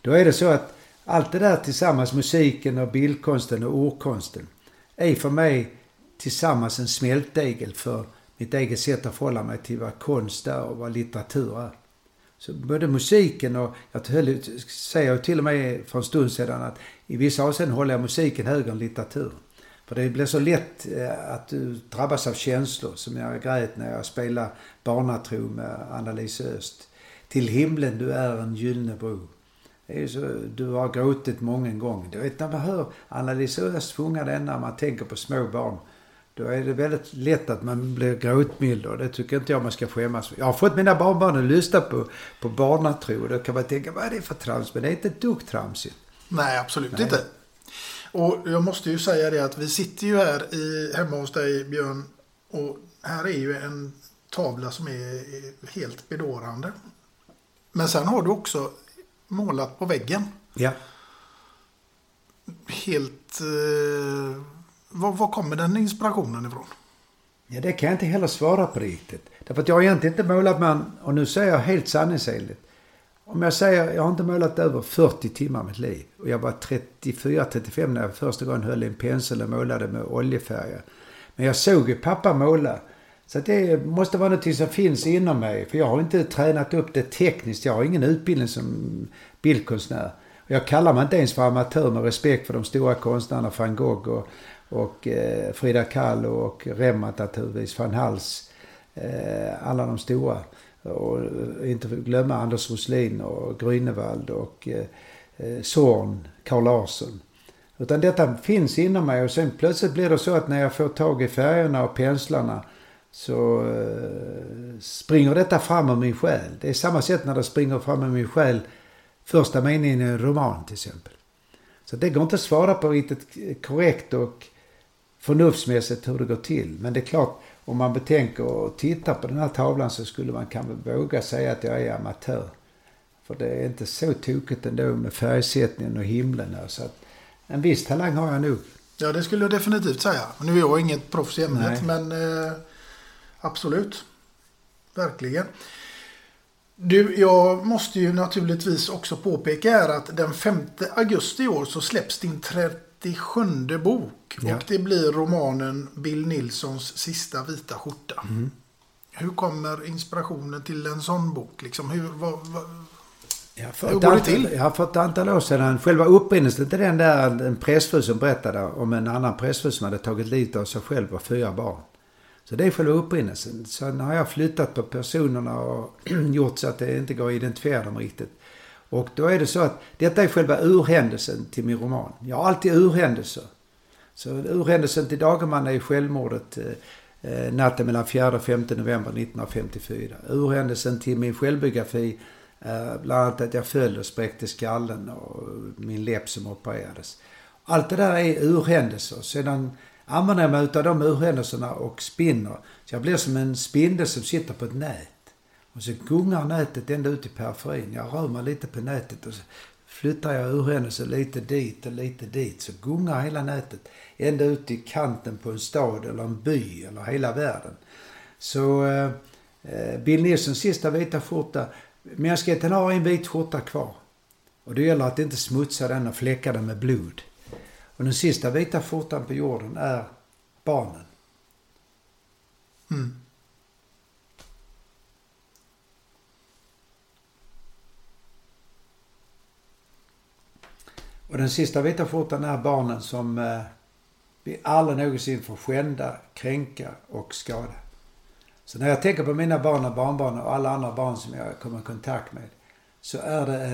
Då är det så att allt det där tillsammans, musiken och bildkonsten och ordkonsten, är för mig tillsammans en smältdegel för mitt eget sätt att förhålla mig till vad konst är och vad litteratur är. Så både musiken och, jag säger till och med för en stund sedan att i vissa avseenden håller jag musiken högre än litteratur. För det blir så lätt att du drabbas av känslor, som jag grät när jag spelade Barnatro med Annalise Öst. Till himlen du är en gyllene bro. Det är så, du har gråtit många gånger. Du vet, när man hör Annalise Öst sjunga den, när man tänker på små barn, då är det väldigt lätt att man blir gråtmild, och det tycker inte jag man ska skämmas för. Jag har fått mina barnbarn att lyssna på Barnatro, och då kan man tänka, vad är det för trams? Men det är inte ett dugg tramsigt. Nej, absolut inte. Och jag måste ju säga det att vi sitter ju här hemma hos dig, Björn, och här är ju en tavla som är helt bedårande. Men sen har du också målat på väggen. Ja. Helt... Var kommer den inspirationen ifrån? Ja, det kan jag inte heller svara på riktigt. Därför att jag har egentligen inte målat, man, och nu säger jag helt sanningsenligt. Om jag säger, jag har inte målat över 40 timmar i mitt liv. Och jag var 34-35 när jag första gången höll en pensel och målade med oljefärger. Men jag såg ju pappa måla. Så det måste vara något som finns inom mig. För jag har inte tränat upp det tekniskt. Jag har ingen utbildning som bildkonstnär. Och jag kallar mig inte ens för amatör, med respekt för de stora konstnärerna Van Gogh och Frida Kahlo och Rembrandt naturligtvis, Van Hals, alla de stora. Och inte glömma Anders Roslin och Grünewald och Zorn, Carl Larsson. Utan detta finns inom mig, och sen plötsligt blir det så att när jag får tag i färgerna och penslarna så springer detta fram ur min själ. Det är samma sätt när det springer fram ur min själ första meningen i en roman till exempel. Så det går inte att svara på riktigt korrekt och förnuftsmässigt hur det går till. Men det är klart, om man betänker och tittar på den här tavlan så skulle man kanske våga säga att jag är amatör. För det är inte så tokigt ändå med färgsättningen och himlen här. Så att en viss talang har jag nog. Ja, det skulle jag definitivt säga. Nu är jag inget proffs i ämnet, men absolut. Verkligen. Du, jag måste ju naturligtvis också påpeka här att den 5 augusti i år så släpps din 37:e bok. Ja. Och det blir romanen Bill Nilssons sista vita skjorta. Mm. Hur kommer inspirationen till en sån bok? Liksom, hur går det till? Jag har fått ett antal år sedan. Själva upprinnelsen till den där, en prästfru som berättade om en annan prästfru som hade tagit livet av sig själv och 4 barn. Så det är själva upprinnelsen. Sen har jag flyttat på personerna och gjort så att det inte går att identifiera dem riktigt. Och då är det så att detta är själva urhändelsen till min roman. Jag har alltid urhändelser. Så urhändelsen till Dagerman är självmordet natten mellan 4 och 5 november 1954. Urhändelsen till min självbiografi är bland annat att jag föll och spräckte skallen och min läpp som opererades. Allt det där är urhändelser. Sedan använder jag mig utav de urhändelserna och spinner. Så jag blir som en spindel som sitter på ett nät. Och så gungar nätet ända ut i periferin. Jag rör mig lite på nätet och så flyttar jag urhändelsen lite dit. Så gungar hela nätet ända ut i kanten på en stad eller en by eller hela världen. Så Bill Nilssons sista vita skjorta. Mänskligheten har en vit skjorta kvar. Och det gäller att inte smutsa den och fläcka den med blod. Och den sista vita fotan på jorden är barnen. Mm. Och den sista vita fotan är barnen som vi aldrig någonsin får skända, kränka och skada. Så när jag tänker på mina barn och barnbarn och alla andra barn som jag kommer i kontakt med, så är det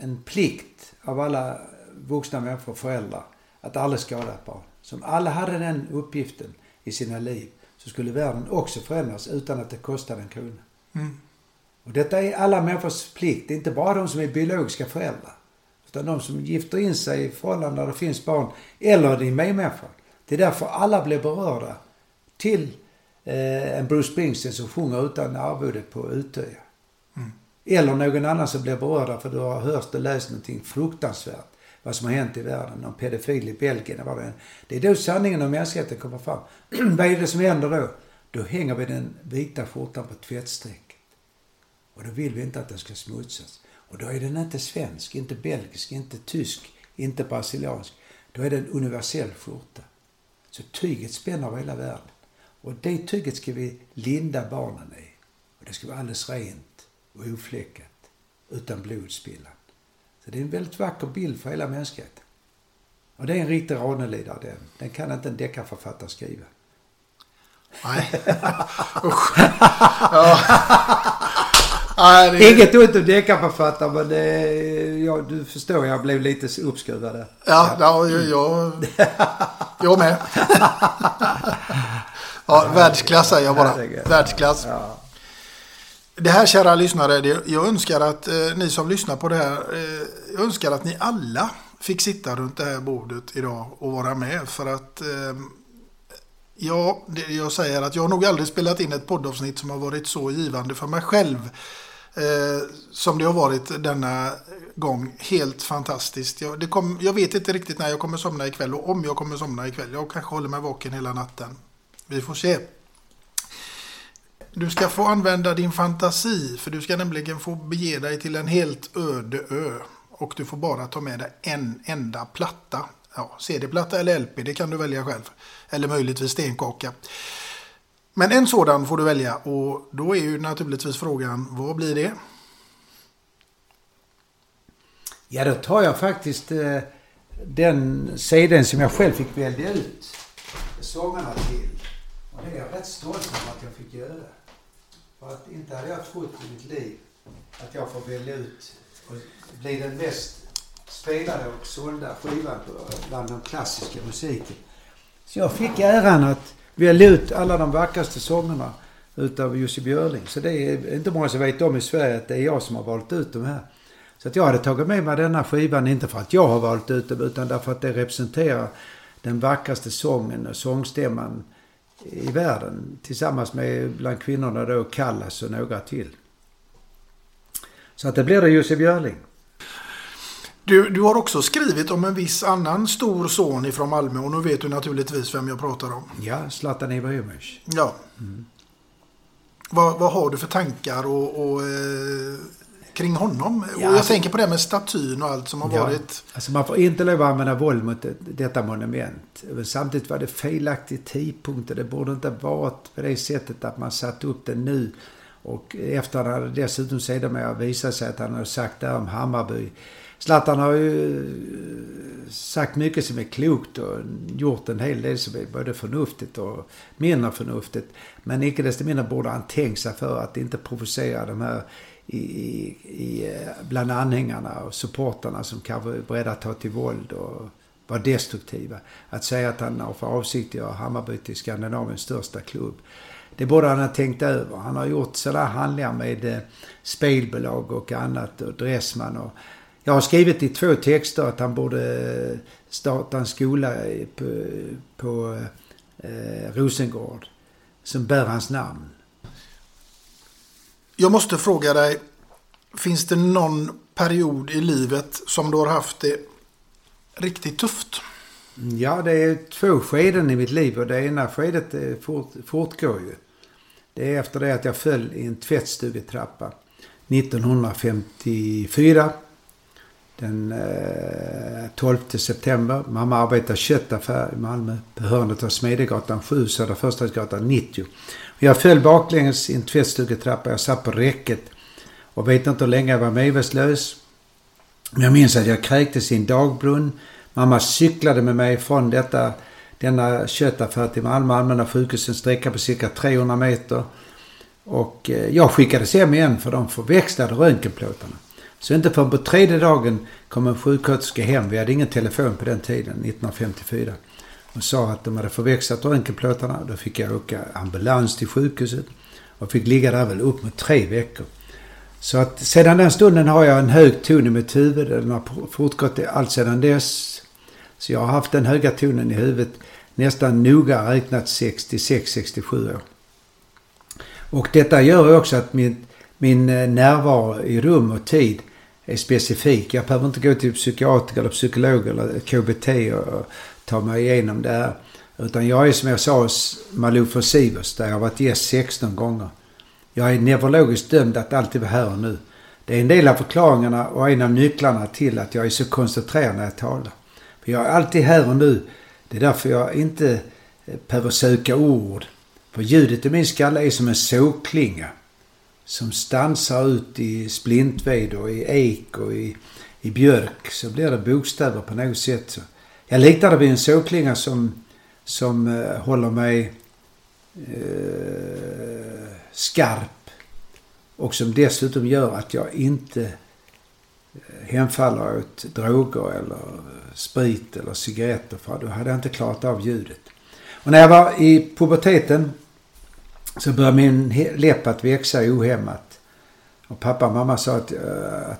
en plikt av alla vuxna människor och föräldrar att aldrig skada ett barn. Så om alla hade den uppgiften i sina liv, så skulle världen också förändras utan att det kostade en krona. Mm. Och detta är alla människors plikt. Det är inte bara de som är biologiska föräldrar, utan de som gifter in sig i förhållanden där det finns barn, eller det är med människor. Det är därför alla blir berörda till en Bruce Springsteen som sjunger utan arvode på Utöja. Mm. Eller någon annan som blir berörda för du har hört och läst någonting fruktansvärt, vad som har hänt i världen, någon pedofil i Belgien. Det är då sanningen om mänskligheten kommer fram. Vad är det som händer då? Då hänger vi den vita skjortan på tvättsträcket. Och då vill vi inte att den ska smutsas. Och då är den inte svensk, inte belgisk, inte tysk, inte brasiliansk. Då är den universell skjorta. Så tyget spänner över hela världen. Och det tyget ska vi linda barnen i. Och det ska vara alldeles rent och ofläckat, utan blodspillan. Så det är en väldigt vacker bild för hela mänskligheten. Och det är en riktig Ranelid. Den kan inte en deckarförfattare skriva. Nej. Ja, det... Inget ont om deckarförfattare, men du förstår, jag blev lite uppskruvad där. Ja. Jag med. Ja, världsklassar jag bara. Världsklass. Ja. Det här, kära lyssnare, jag önskar att ni som lyssnar på det här, jag önskar att ni alla fick sitta runt det här bordet idag och vara med, för att jag säger att jag har nog aldrig spelat in ett poddavsnitt som har varit så givande för mig själv som det har varit denna gång. Helt fantastiskt. Jag vet inte riktigt när jag kommer somna ikväll, och om jag kommer somna ikväll. Jag kanske håller mig vaken hela natten. Vi får se. Du ska få använda din fantasi, för du ska nämligen få bege dig till en helt öde ö, och du får bara ta med dig en enda platta. Ja, CD-platta eller LP, det kan du välja själv. Eller möjligtvis stenkaka. Men en sådan får du välja, och då är ju naturligtvis frågan, vad blir det? Ja, då tar jag faktiskt den CD:n som jag själv fick välja ut sångarna till. Och det är jag rätt stolt om att jag fick göra. För att inte hade jag trott i mitt liv att jag får välja ut och bli den mest spelade och sålda skivan bland den klassiska musiken. Så jag fick äran att välja ut alla de vackraste sångerna utav Jussi Björling. Så det är inte många som vet om i Sverige att det är jag som har valt ut dem här. Så att jag hade tagit med mig denna skivan, inte för att jag har valt ut dem, utan därför att det representerar den vackraste sången och sångstämman i världen, tillsammans med bland kvinnorna då Kallas och några till. Så att det blir det Josef Björling. Du har också skrivit om en viss annan stor son ifrån Malmö, och nu vet du naturligtvis vem jag pratar om. Ja, Zlatan Ibrahimović. Ja. Mm. Vad har du för tankar och kring honom? Ja, och jag tänker på det med statyn och allt som har varit... Alltså man får inte lov att använda våld mot detta monument. Samtidigt var det felaktig tidpunkt, och det borde inte varit på det sättet att man satt upp det nu. Och efter han hade dessutom sedermera visat sig att han hade sagt där om Hammarby. Zlatan har ju sagt mycket som är klokt och gjort en hel del som är både förnuftigt och mindre förnuftigt. Men icke desto mindre borde han tänka sig för att inte provocera de här bland anhängarna och supportarna som kan vara beredda att ta till våld och vara destruktiva. Att säga att han har för avsikt att göra Hammarby till Skandinaviens största klubb. Det borde han ha tänkt över. Han har gjort sådana handlingar med spelbolag och annat och Dressman. Och jag har skrivit i 2 texter att han borde starta en skola på Rosengård som bär hans namn. Jag måste fråga dig, finns det någon period i livet som du har haft det riktigt tufft? Ja, det är 2 skeden i mitt liv, och det ena skedet fortgår ju. Det är efter det att jag föll i en tvättstugetrappa 1954. den 12 september. Mamma arbetar i köttaffär i Malmö på hörnet av Smedegatan 7, Södra Förstadsgatan 90. Jag föll baklänges i en tvättstugetrappa. Jag satt på räcket och vet inte hur länge jag var medvetslös. Jag minns att jag kräktes i en dagbrunn. Mamma cyklade med mig från denna köttaffär till Malmö allmänna sjukhusen, sträcka på cirka 300 meter. Och jag skickades hem igen för de förväxlade röntgenplåtarna. Så inte förrän på tredje dagen kom en sjuksköterska hem. Vi hade ingen telefon på den tiden, 1954. Och sa att de hade förväxlat röntgenplåtarna. Då fick jag åka ambulans till sjukhuset och fick ligga där väl upp mot 3 veckor. Så att sedan den stunden har jag en hög ton i mitt huvud. Den har fortgått allt sedan dess. Så jag har haft den höga tonen i huvudet nästan noga räknat 66-67 år. Och detta gör också att min närvaro i rum och tid är specifik. Jag behöver inte gå till psykiater eller psykolog eller KBT och ta mig igenom det här. Utan jag är, som jag sa, Malou för Sivers, där jag har varit gäst 16 gånger. Jag är neurologiskt dömd att alltid vara här och nu. Det är en del av förklaringarna och en av nycklarna till att jag är så koncentrerad när jag talar. För jag är alltid här och nu. Det är därför jag inte behöver söka ord. För ljudet i min skalle är som en sågklinga som stansar ut i splintved och i ek och i björk. Så blir det bokstäver på något sätt. Så jag liknar det vid en sågklinga som håller mig skarp och som dessutom gör att jag inte hemfaller åt droger eller sprit eller cigaretter, för då hade jag inte klarat av ljudet. Och när jag var i puberteten så började min läpp att växa ohämmat. Och pappa och mamma sa att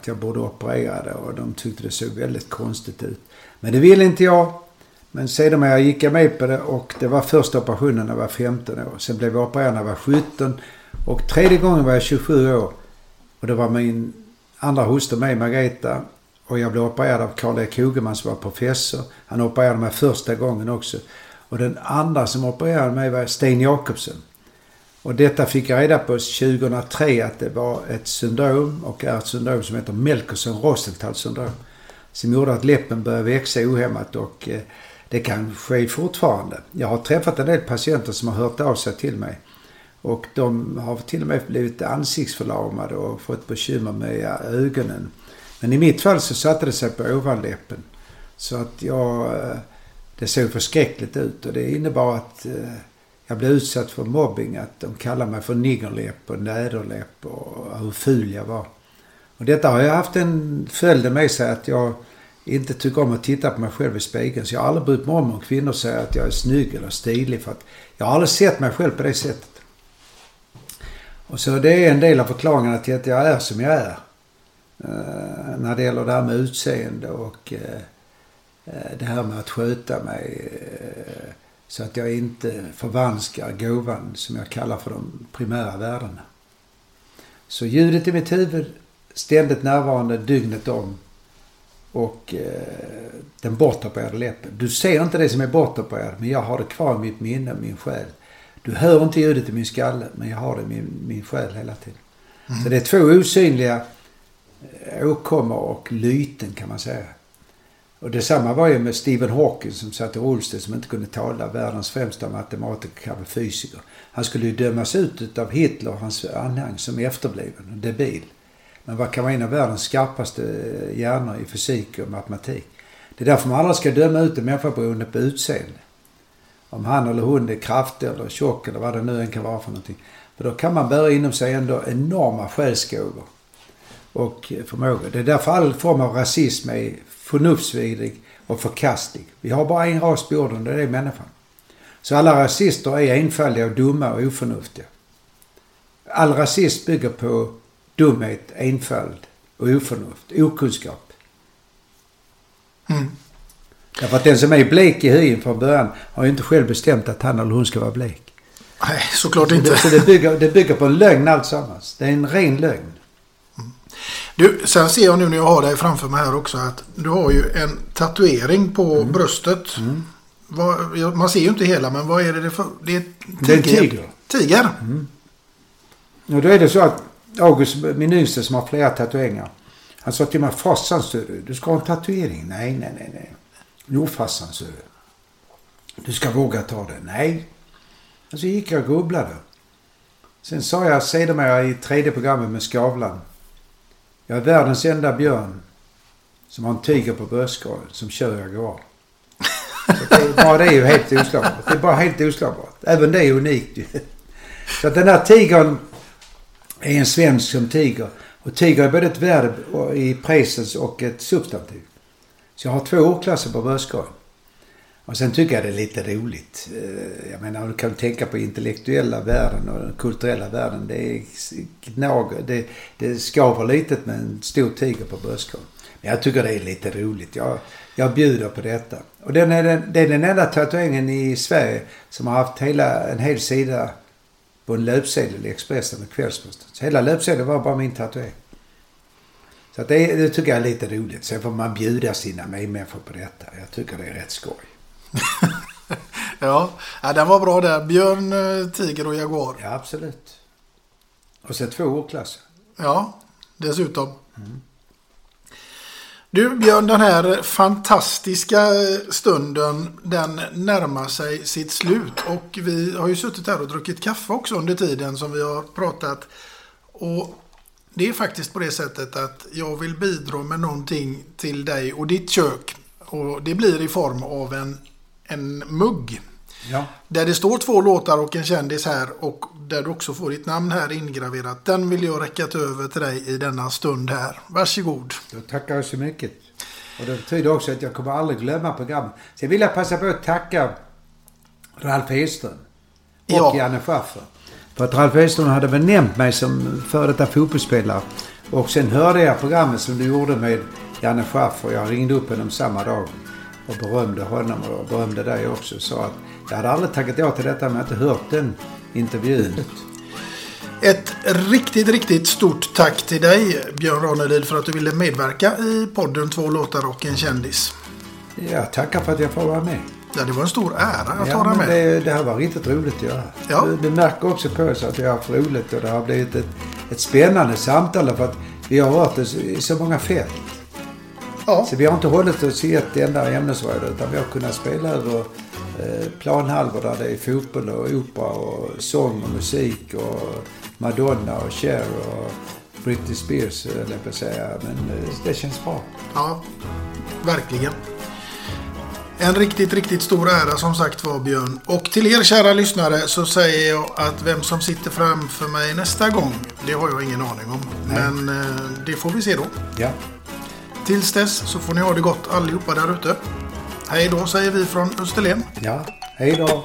jag borde operera det, och de tyckte det såg väldigt konstigt ut. Men det ville inte jag. Men sedan jag gick med på det, och det var första operationen när jag var 15 år. Sen blev jag opererad när jag var 17, och tredje gången var jag 27 år. Och det var min andra hustru med, Margareta, och jag blev opererad av Karl Erik Hogeman som var professor. Han opererade mig första gången också. Och den andra som opererade mig var Sten Jakobsen. Och detta fick jag reda på 2003 att det var ett syndrom, och är ett syndrom som heter Melkerson-Rosenthal-syndrom, som gjorde att läppen började växa ohämmat, och det kan ske fortfarande. Jag har träffat en del patienter som har hört av sig till mig, och de har till och med blivit ansiktsförlamade och fått bekymmer med ögonen. Men i mitt fall så satte det sig på ovanläppen, så att det såg förskräckligt ut, och det innebar att jag blev utsatt för mobbing, att de kallade mig för niggerläpp och näderläpp och hur ful jag var. Och detta har jag haft en följd med sig, att jag inte tycker om att titta på mig själv i spegeln. Så jag har aldrig brytt mig om kvinnor säger att jag är snygg eller stilig, för att jag har aldrig sett mig själv på det sättet. Och så det är en del av förklaringarna till att jag är som jag är. När det gäller det här med utseende och det här med att sköta mig, så att jag inte förvanskar gåvan, som jag kallar för de primära värdena. Så ljudet i mitt huvud, ständigt närvarande dygnet om, och den bortopererade läppen. Du ser inte det som är bortopererad, men jag har det kvar i mitt minne, min själ. Du hör inte ljudet i min skalle, men jag har det i min själ hela tiden. Mm. Så det är två osynliga åkommor och lyten, kan man säga. Och detsamma var ju med Stephen Hawking som satt i rullstol, som inte kunde tala, världens främsta matematiker, kanske fysiker. Han skulle ju dömas ut av Hitler och hans anhang som efterbliven och debil. Men vad kan vara en av världens skarpaste hjärnor i fysik och matematik? Det är därför man aldrig ska döma ut en människa beroende på utseende. Om han eller hon är kraftig eller tjock eller vad det nu än kan vara för någonting. För då kan man bära inom sig ändå enorma själsgåvor och förmågor. Det är därför all form av rasism är förnuftsvidrig och förkastlig. Vi har bara en ras på jorden, det är människan. Så alla rasister är enfaldiga och dumma och oförnuftiga. All rasism bygger på dumhet, enfald och oförnuft, okunskap. Mm. Därför att den som är blek i hyn från början har ju inte själv bestämt att han eller hon ska vara blek. Nej, såklart inte. Så det bygger på en lögn alltsammans. Det är en ren lögn. Du, sen ser jag nu när jag har dig framför mig här också att du har ju en tatuering på bröstet. Mm. Man ser ju inte hela, men vad är det för? Det är en tiger. Mm. Och då är det så att August, min yngste som har flera tatueringar, Han sa till mig, fassan större, du ska ha en tatuering. Nej. Jo, fassan större. Du ska våga ta det. Nej. Så alltså gick jag och gubblade. Sen sa jag, säg det mig i tredje programmet med Skavlan. Jag är världens enda björn som har en tiger på bröstkorgen som kör jag går. Bara det är ju helt oslagbart. Det är bara helt oslagbart. Även det är unikt. Så att den här tigern är en svensk som tiger. Och tiger är både ett verb i presens och ett substantiv. Så jag har två årklasser på bröstkorgen. Och sen tycker jag det är lite roligt. Jag menar, du kan tänka på intellektuella världen och den kulturella världen. Det skaver lite med en stor tiger på bröstkorgen. Men jag tycker det är lite roligt. Jag bjuder på detta. Och det är den enda tatueringen i Sverige som har haft en hel sida på en löpsedel i Expressen och Kvällsposten. Så hela löpsedeln var bara min tatuering. Så att det tycker jag är lite roligt. Sen får man bjuda sina medmänniskor på detta. Jag tycker det är rätt skoj. Ja, den var bra där. Björn, tiger och jaguar. Ja, absolut. Och sen två årklasser. Ja, dessutom. Mm. Du Björn, den här fantastiska stunden, den närmar sig sitt slut. Och vi har ju suttit här och druckit kaffe också under tiden som vi har pratat. Och det är faktiskt på det sättet att jag vill bidra med någonting till dig och ditt kök. Och det blir i form av en mugg. Ja. Där det står två låtar och en kändis här. Och där du också får ditt namn här ingraverat. Den vill jag räcka över till dig i denna stund här. Varsågod. Då tackar jag så mycket. Och det betyder också att jag kommer aldrig glömma programmet. Sen vill jag passa på att tacka Ralf Hedström och Janne Schaffer. För att Ralf Hedström hade väl nämnt mig som före detta fotbollsspelare. Och sen hörde jag programmet som du gjorde med Janne Schaffer. Jag ringde upp honom samma dag och berömde honom och berömde dig också och sa att jag hade aldrig tackat ja till detta men jag hade inte hört den intervjun. Ett riktigt, riktigt stort tack till dig Björn Ranelid för att du ville medverka i podden Två låtar och en kändis. Ja, tackar för att jag får vara med. Ja, det var en stor ära att vara med. Det här var riktigt roligt att göra. Ja. Du märker också på oss att jag har haft roligt och det har blivit ett spännande samtal för att vi har varit i så många fält. Ja. Så vi har inte hållit oss i ett enda ämnesröde utan vi har kunnat spela över planhalvor där det är fotboll och opera och sång och musik och Madonna och Cher och Britney Spears eller jag säga. Men det känns bra. Ja, verkligen. En riktigt, riktigt stor ära som sagt var Björn. Och till er kära lyssnare så säger jag att vem som sitter framför mig nästa gång, det har jag ingen aning om. Nej. Men det får vi se då. Ja. Tills dess så får ni ha det gott allihopa där ute. Hej då säger vi från Österlen. Ja, hej då.